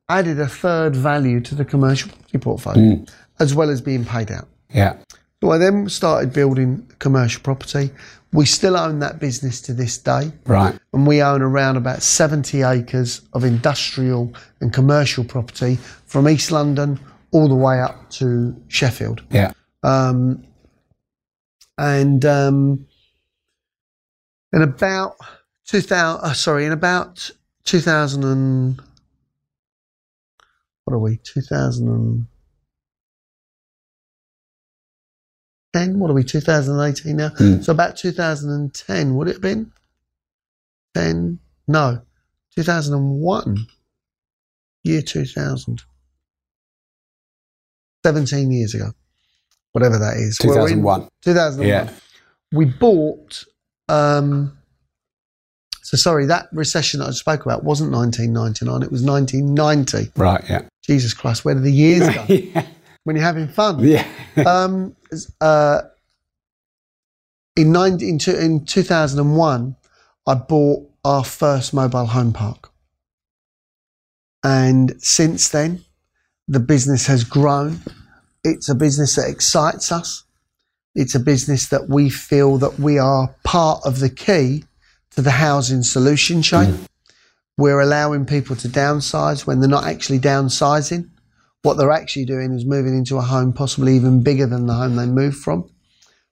added a third value to the commercial property portfolio, mm. as well as being paid out. Yeah. So I then started building commercial property. We still own that business to this day. Right. And we own around about seventy acres of industrial and commercial property from East London all the way up to Sheffield. Yeah. Um, and um, in about two thousand, uh, sorry, in about two thousand and, what are we, two thousand and, what are we, two thousand eighteen now? Mm. So about two thousand ten, would it have been? ten? No. two thousand one. Year two thousand. seventeen years ago. Whatever that is. two thousand one. In, two thousand one. Yeah. We bought, um, so sorry, that recession that I spoke about wasn't nineteen ninety-nine, it was nineteen ninety. Right, yeah. Jesus Christ, where did the years go? Yeah. When you're having fun. Yeah. um, uh, in, nineteen, in, two, in two thousand one, I bought our first mobile home park. And since then, the business has grown. It's a business that excites us. It's a business that we feel that we are part of the key to the housing solution chain. Mm. We're allowing people to downsize when they're not actually downsizing. What they're actually doing is moving into a home possibly even bigger than the home they moved from,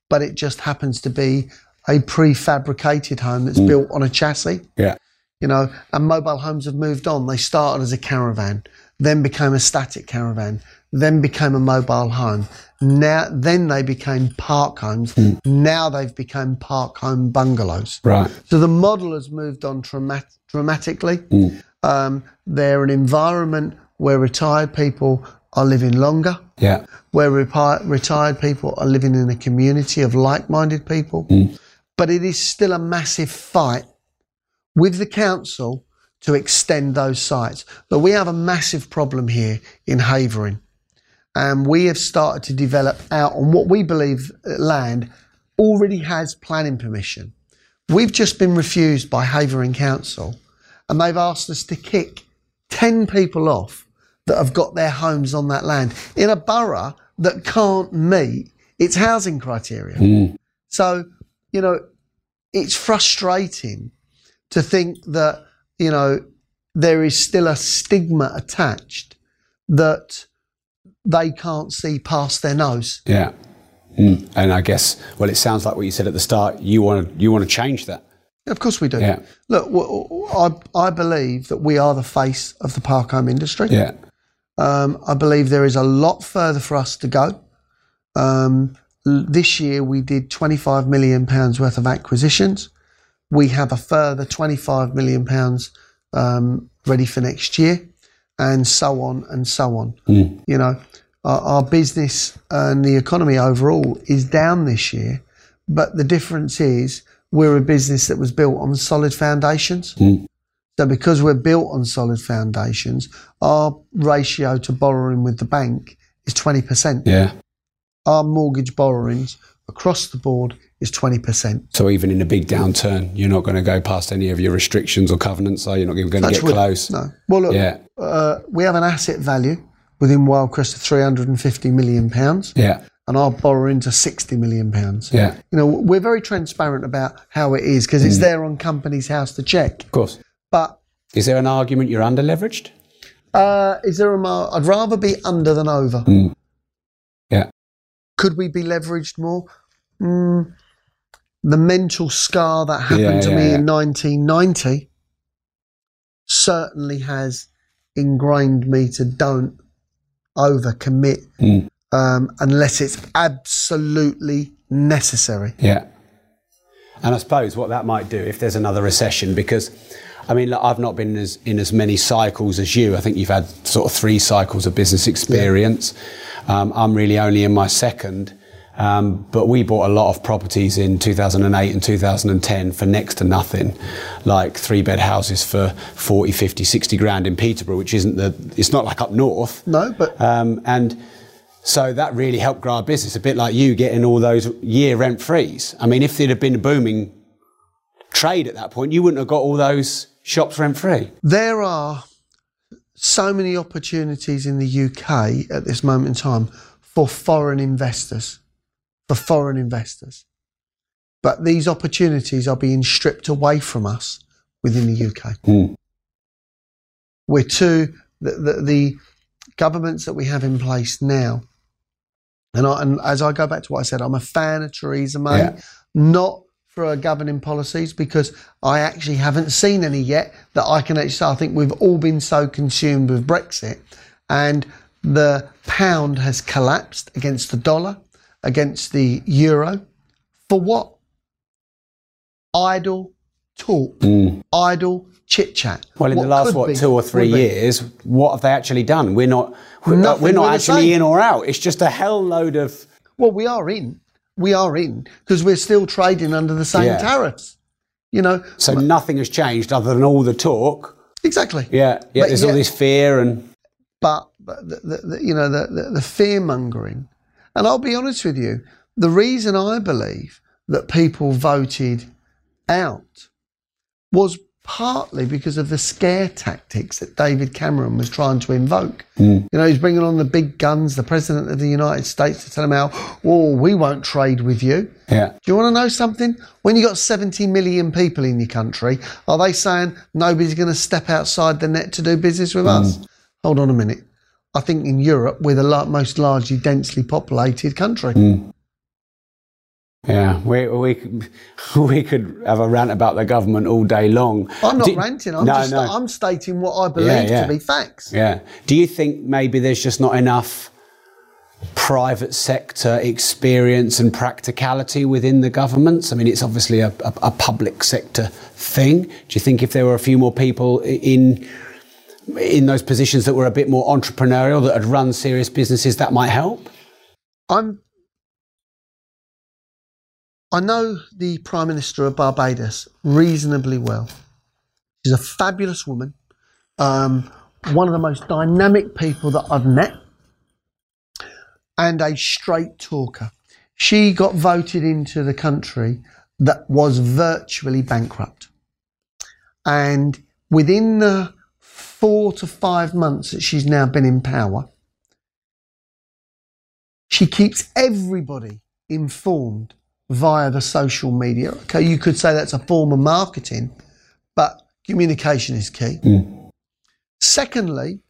but it just happens to be a prefabricated home that's mm. built on a chassis. Yeah. You know, and mobile homes have moved on. They started as a caravan, then became a static caravan, then became a mobile home. Now, then they became park homes. Mm. Now they've become park home bungalows. Right. So the model has moved on dramat dramatically. Mm. Um, they're an environment where retired people are living longer, yeah. where reti retired people are living in a community of like-minded people. Mm. But it is still a massive fight with the council to extend those sites. But we have a massive problem here in Havering, and we have started to develop out on what we believe land already has planning permission. We've just been refused by Havering Council, and they've asked us to kick ten people off that have got their homes on that land in a borough that can't meet its housing criteria. Mm. So, you know, it's frustrating to think that, you know, there is still a stigma attached that they can't see past their nose. Yeah. Mm. And I guess, well, it sounds like what you said at the start, you want to, you want to change that. Of course we do. Yeah. Look, I, I believe that we are the face of the park home industry. Yeah. Um, I believe there is a lot further for us to go. Um, this year we did twenty-five million pounds worth of acquisitions. We have a further twenty-five million pounds um, ready for next year, and so on and so on. Mm. You know, our, our business and the economy overall is down this year, but the difference is we're a business that was built on solid foundations. Mm. So because we're built on solid foundations, our ratio to borrowing with the bank is twenty percent. Yeah. Our mortgage borrowings across the board is twenty percent. So even in a big downturn, you're not going to go past any of your restrictions or covenants, are you? You're not even going to That's get really, close. No. Well, look, yeah. uh, we have an asset value within Wyldecrest of three hundred fifty million pounds. Yeah. And our borrowings are sixty million pounds. Yeah. You know, we're very transparent about how it is because mm. it's there on Companies House to check. Of course. But is there an argument you're under-leveraged? Uh, is there a mar- I'd rather be under than over. Mm. Yeah. Could we be leveraged more? Mm. The mental scar that happened yeah, to yeah, me yeah. in nineteen ninety certainly has ingrained me to don't overcommit. Mm. Um, unless it's absolutely necessary. Yeah. And I suppose what that might do if there's another recession, because, I mean, look, I've not been as, in as many cycles as you. I think you've had sort of three cycles of business experience. Yeah. Um, I'm really only in my second. Um, but we bought a lot of properties in two thousand eight and two thousand ten for next to nothing, like three bed houses for forty, fifty, sixty grand in Peterborough, which isn't the, it's not like up north. No, but... Um, and... So that really helped grow our business, a bit like you getting all those year rent frees. I mean, if there'd have been a booming trade at that point, you wouldn't have got all those shops rent free. There are so many opportunities in the U K at this moment in time for foreign investors, for foreign investors. But these opportunities are being stripped away from us within the U K. Mm. We're too, the, the, the governments that we have in place now, And, I, and as I go back to what I said, I'm a fan of Theresa May, yeah. not for her governing policies, because I actually haven't seen any yet that I can actually say. I think we've all been so consumed with Brexit, and the pound has collapsed against the dollar, against the euro. For what? Idle talk, mm. idle chit-chat. Well, in what the last, what, be, two or three years, what have they actually done? We're not we're, Nothing, we're not we're actually in or out. It's just a hell load of... Well, we are in. We are in, because we're still trading under the same yeah. tariffs. You know. So well, nothing has changed other than all the talk. Exactly. Yeah, yeah but, there's yeah. all this fear and... But, but the, the, the, you know, the, the, the fear-mongering. And I'll be honest with you, the reason I believe that people voted out was partly because of the scare tactics that David Cameron was trying to invoke. Mm. You know, he's bringing on the big guns, the President of the United States, to tell him how, oh, we won't trade with you. Yeah. Do you want to know something? When you've got seventy million people in your country, are they saying nobody's going to step outside the net to do business with mm. us? Hold on a minute. I think in Europe, we're the la- most largely densely populated country. Mm. Yeah, we we we could have a rant about the government all day long. I'm not Do, ranting. I'm no, just no. I'm stating what I believe yeah, yeah. to be facts. Yeah. Do you think maybe there's just not enough private sector experience and practicality within the governments? I mean, it's obviously a, a, a public sector thing. Do you think if there were a few more people in in those positions that were a bit more entrepreneurial, that had run serious businesses, that might help? I'm. I know the Prime Minister of Barbados reasonably well. She's a fabulous woman, um, one of the most dynamic people that I've met, and a straight talker. She got voted into the country that was virtually bankrupt. And within the four to five months that she's now been in power, she keeps everybody informed via the social media. Okay, you could say that's a form of marketing, but communication is key. Mm. Secondly,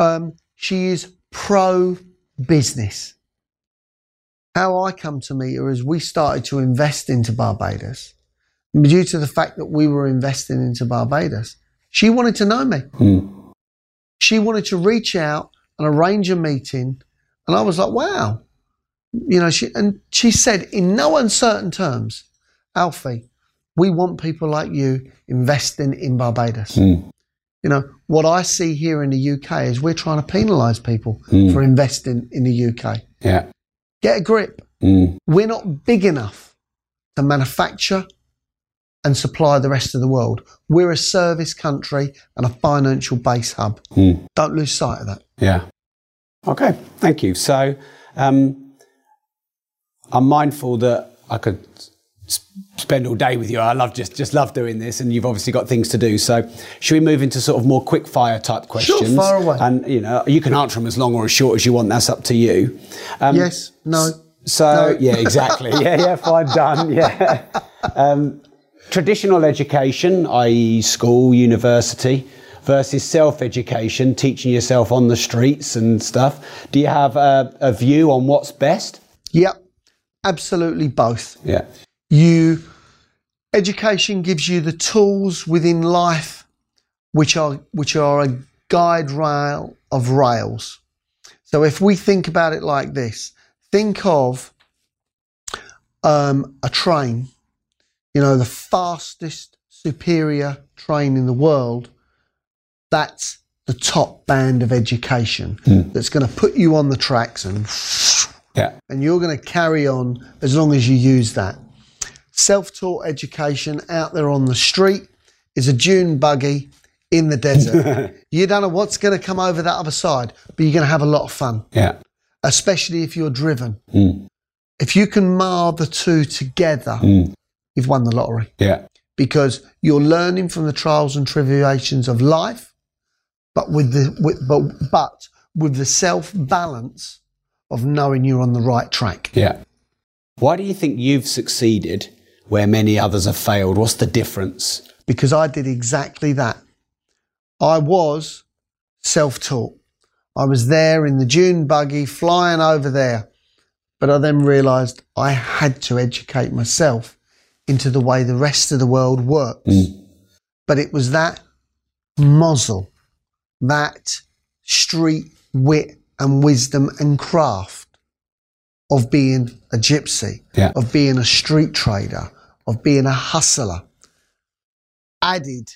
um, she is pro-business. How I come to meet her is we started to invest into Barbados, due to the fact that we were investing into Barbados. She wanted to know me. Mm. She wanted to reach out and arrange a meeting. And I was like, wow. You know, she, and she said in no uncertain terms, Alfie, we want people like you investing in Barbados. Mm. You know, what I see here in the U K is we're trying to penalise people mm. for investing in the U K. Yeah. Get a grip. Mm. We're not big enough to manufacture and supply the rest of the world. We're a service country and a financial base hub. Mm. Don't lose sight of that. Yeah. Okay. Thank you. So um, I'm mindful that I could spend all day with you. I love just just love doing this, and you've obviously got things to do. So should we move into sort of more quick fire type questions? Sure, fire away. And you know, you can answer them as long or as short as you want. That's up to you. Um, yes. No. So no. Yeah, exactly. yeah, yeah. Fine. Done. Yeah. Um, traditional education, that is school, university, versus self-education, teaching yourself on the streets and stuff. Do you have a, a view on what's best? Yep, absolutely both. Yeah. You, education gives you the tools within life which are which are a guide rail of rails. So if we think about it like this, think of um, a train, you know, the fastest superior train in the world. That's the top band of education mm. that's going to put you on the tracks and, yeah. and you're going to carry on as long as you use that. Self-taught education out there on the street is a dune buggy in the desert. You don't know what's going to come over that other side, but you're going to have a lot of fun. Yeah. Especially if you're driven. Mm. If you can mar the two together, mm. you've won the lottery. Yeah. Because you're learning from the trials and tribulations of life, but with the with, but, but with the self-balance of knowing you're on the right track. Yeah. Why do you think you've succeeded where many others have failed? What's the difference? Because I did exactly that. I was self-taught. I was there in the dune buggy flying over there. But I then realised I had to educate myself into the way the rest of the world works. Mm. But it was that muzzle, that street wit and wisdom and craft of being a gypsy, yeah. of being a street trader, of being a hustler, added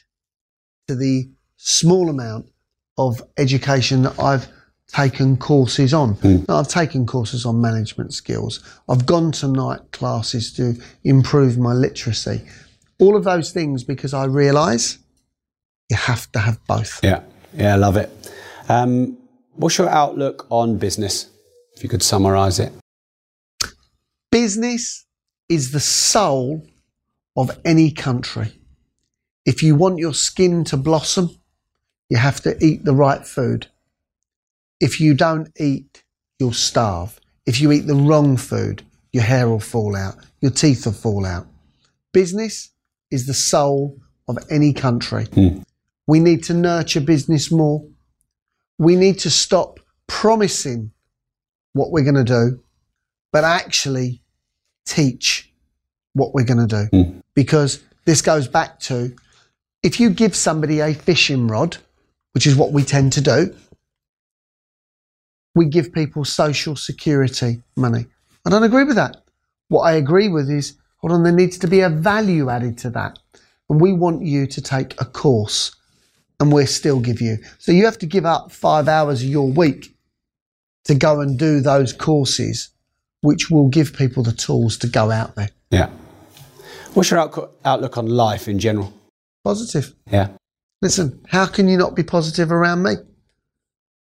to the small amount of education that I've taken courses on. Mm. Now, I've taken courses on management skills. I've gone to night classes to improve my literacy. All of those things because I realise you have to have both. Yeah, yeah, I love it. Um, what's your outlook on business, if you could summarise it? Business is the soul of any country. If you want your skin to blossom, you have to eat the right food. If you don't eat, you'll starve. If you eat the wrong food, your hair will fall out, your teeth will fall out. Business is the soul of any country. Mm. We need to nurture business more. We need to stop promising what we're going to do, but actually teach what we're going to do. Mm. Because this goes back to, if you give somebody a fishing rod, which is what we tend to do, we give people social security money. I don't agree with that. What I agree with is, hold on, there needs to be a value added to that. And we want you to take a course and we'll still give you. So you have to give up five hours of your week to go and do those courses, which will give people the tools to go out there. Yeah. What's your out- outlook on life in general? Positive. Yeah. Listen, how can you not be positive around me?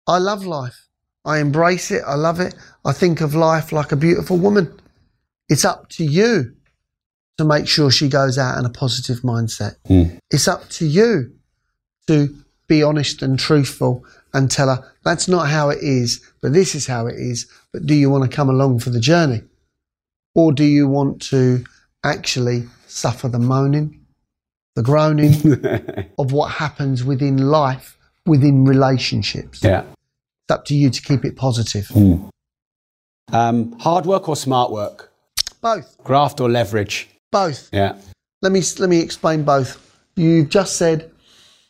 I love life. I embrace it. I love it. I think of life like a beautiful woman. It's up to you to make sure she goes out in a positive mindset. Mm. It's up to you to be honest and truthful and tell her, that's not how it is, but this is how it is. But do you want to come along for the journey? Or do you want to actually suffer the moaning, the groaning of what happens within life, within relationships? Yeah. It's up to you to keep it positive. Mm. Um, hard work or smart work? Both. Graft or leverage? Both. Yeah. Let me, let me explain both. You've just said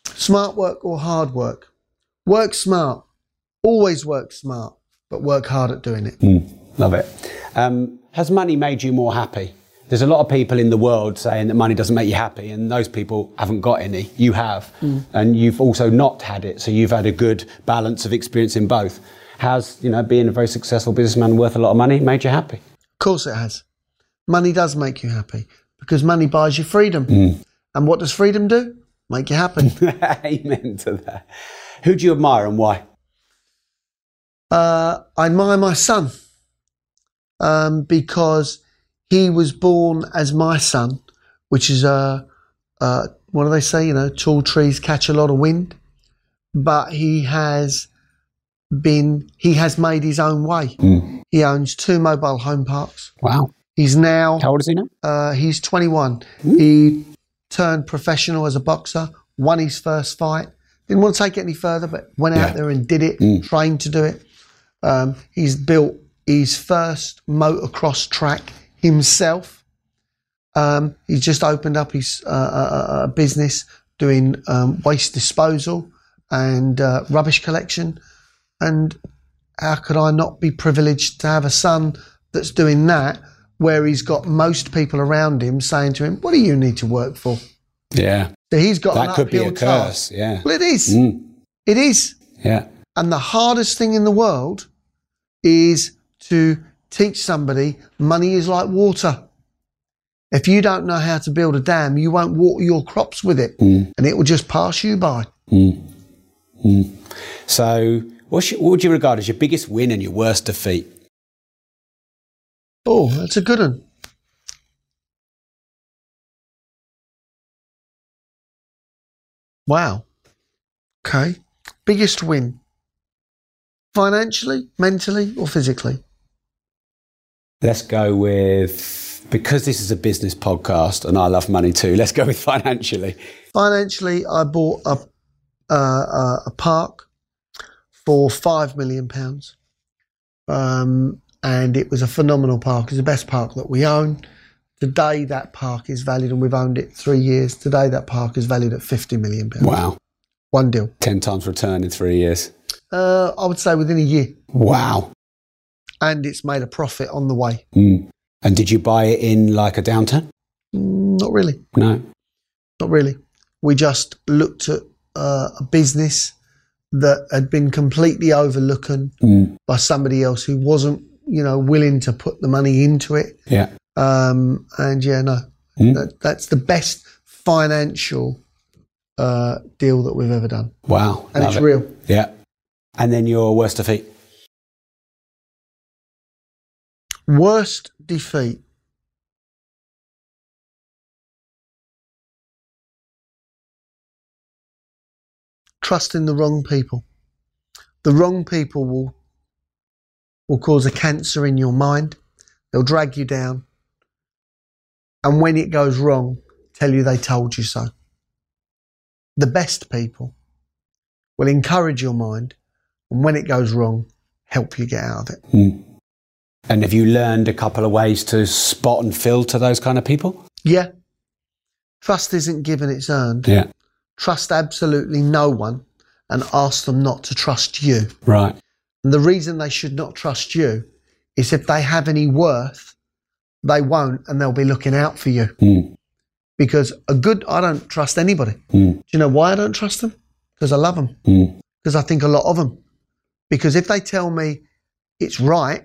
smart work or hard work. Work smart. Always work smart, but work hard at doing it. Mm, love it. Um, has money made you more happy? There's a lot of people in the world saying that money doesn't make you happy, and those people haven't got any. You have, mm. and you've also not had it, so you've had a good balance of experience in both. Has, you know, being a very successful businessman worth a lot of money made you happy? Of course it has. Money does make you happy, because money buys you freedom. Mm. And what does freedom do? Make you happy. Amen to that. Who do you admire and why? Uh, I admire my son, um, because he was born as my son, which is, a, a, what do they say, you know, tall trees catch a lot of wind, but he has been, he has made his own way. Mm. He owns two mobile home parks. Wow. He's now... How old is he now? Uh, he's twenty-one. Mm. He turned professional as a boxer, won his first fight. Didn't want to take it any further, but went yeah. out there and did it, mm. trained to do it. Um, he's built his first motocross track himself. Um, he's just opened up his uh, uh, business doing um, waste disposal and uh, rubbish collection. And how could I not be privileged to have a son that's doing that, where he's got most people around him saying to him, what do you need to work for? Yeah. So he's got that could be a curse, yeah. Well, it is. Mm. It is. Yeah. And the hardest thing in the world is to teach somebody money is like water. If you don't know how to build a dam, you won't water your crops with it, mm. and it will just pass you by. Mm. Mm. So what's your, what would you regard as your biggest win and your worst defeat? Oh, that's a good one. Wow. Okay. Biggest win. Financially, mentally, or physically? Let's go with, because this is a business podcast and I love money too, let's go with financially. Financially, I bought a, uh, a park for five million pounds. Um, and it was a phenomenal park. It's the best park that we own. Today, that park is valued, and we've owned it three years. Today, that park is valued at fifty million pounds. Wow. One deal. Ten times return in three years. Uh, I would say within a year. Wow. And it's made a profit on the way. Mm. And did you buy it in like a downturn? Mm, not really. No. Not really. We just looked at uh, a business that had been completely overlooking mm. by somebody else who wasn't, you know, willing to put the money into it. Yeah. Um, and yeah, no, mm. that, that's the best financial uh, deal that we've ever done. Wow. And it's it. real. Yeah. And then your worst defeat? Worst defeat. Trusting the wrong people. The wrong people will will cause a cancer in your mind. They'll drag you down. And when it goes wrong, tell you they told you so. The best people will encourage your mind, and when it goes wrong, help you get out of it. Mm. And have you learned a couple of ways to spot and filter those kind of people? Yeah. Trust isn't given, it's earned. Yeah. Trust absolutely no one, and ask them not to trust you. Right. And the reason they should not trust you is if they have any worth, they won't, and they'll be looking out for you. Mm. Because a good, I don't trust anybody. Mm. Do you know why I don't trust them? Because I love them. Mm. Because I think a lot of them. Because if they tell me it's right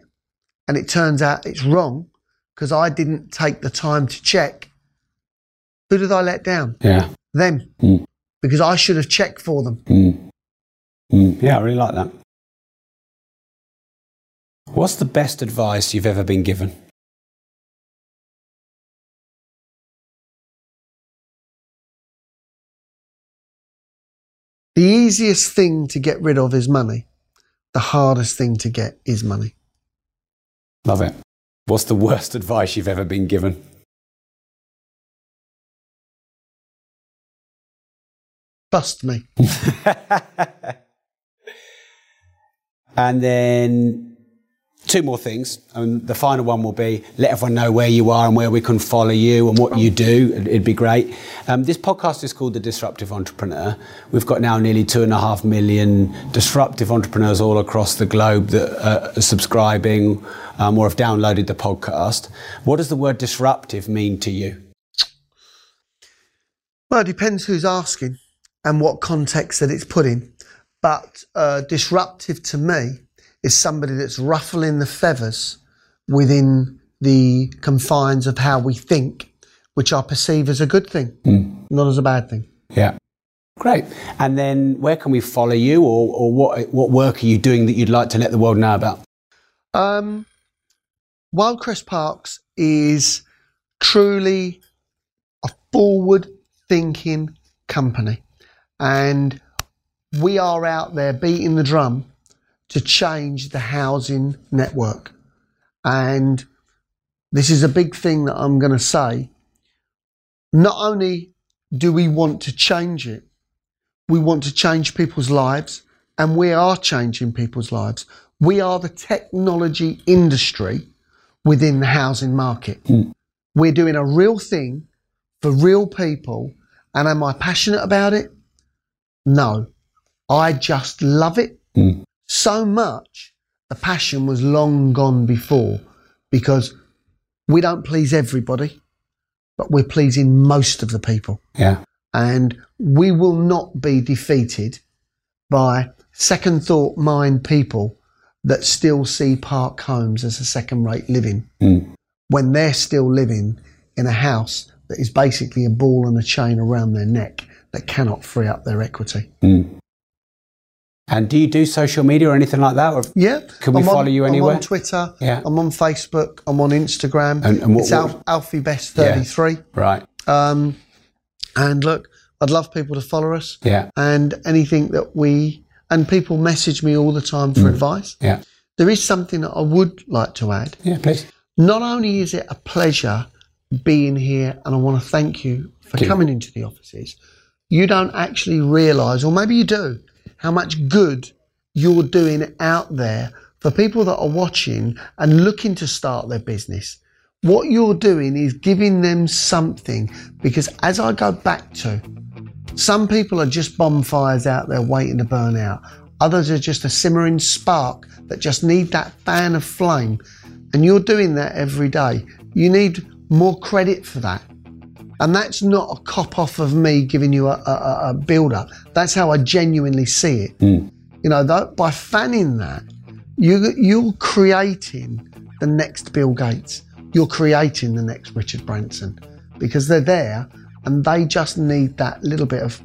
and it turns out it's wrong because I didn't take the time to check, who did I let down? Yeah. Them. Mm. Because I should have checked for them. Mm. Mm. Yeah, I really like that. What's the best advice you've ever been given? The easiest thing to get rid of is money. The hardest thing to get is money. Love it. What's the worst advice you've ever been given? Bust me. And then Two more things, and the final one will be let everyone know where you are and where we can follow you and what you do. It'd be great. Um, this podcast is called The Disruptive Entrepreneur. We've got now nearly two and a half million disruptive entrepreneurs all across the globe that uh, are subscribing um, or have downloaded the podcast. What does the word disruptive mean to you? Well, it depends who's asking and what context that it's put in. But uh, disruptive to me is somebody that's ruffling the feathers within the confines of how we think, which I perceive as a good thing, mm. not as a bad thing. Yeah. Great. And then where can we follow you, or, or what what work are you doing that you'd like to let the world know about? Um, Wyldecrest Parks is truly a forward-thinking company, and we are out there beating the drum to change the housing network. And this is a big thing that I'm going to say. Not only do we want to change it, we want to change people's lives, and we are changing people's lives. We are the technology industry within the housing market. Mm. We're doing a real thing for real people, and am I passionate about it? No. I just love it. Mm. So much, the passion was long gone before, because we don't please everybody, but we're pleasing most of the people. Yeah. And we will not be defeated by second thought mind people that still see park homes as a second rate living mm. when they're still living in a house that is basically a ball and a chain around their neck that cannot free up their equity. Mm. And do you do social media or anything like that? Or yeah. Can we on, follow you anywhere? I'm on Twitter. Yeah. I'm on Facebook. I'm on Instagram. And, and what, it's Al- Alfie Best thirty-three. Yeah, right. Um, and look, I'd love people to follow us. Yeah. And anything that we and people message me all the time for mm. advice. Yeah. There is something that I would like to add. Yeah, please. Not only is it a pleasure being here, and I want to thank you for thank coming you. into the offices. You don't actually realise, or maybe you do, how much good you're doing out there for people that are watching and looking to start their business. What you're doing is giving them something, because as I go back to, some people are just bonfires out there waiting to burn out. Others are just a simmering spark that just need that fan of flame. And you're doing that every day. You need more credit for that. And that's not a cop-off of me giving you a, a, a build-up. That's how I genuinely see it. Mm. You know, that, by fanning that, you, you're creating the next Bill Gates. You're creating the next Richard Branson, because they're there and they just need that little bit of...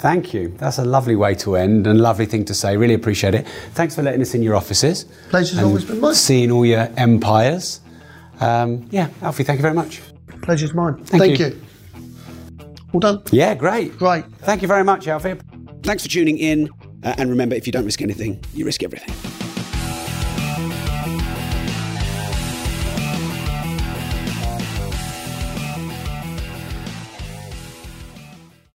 Thank you. That's a lovely way to end and lovely thing to say. Really appreciate it. Thanks for letting us in your offices. Pleasure's always been mine. Seeing all your empires. Um, yeah, Alfie, thank you very much. Pleasure's mine. Thank, Thank you. you. All done. Yeah, great. Great. Thank you very much, Alfie. Thanks for tuning in. Uh, and remember, if you don't risk anything, you risk everything.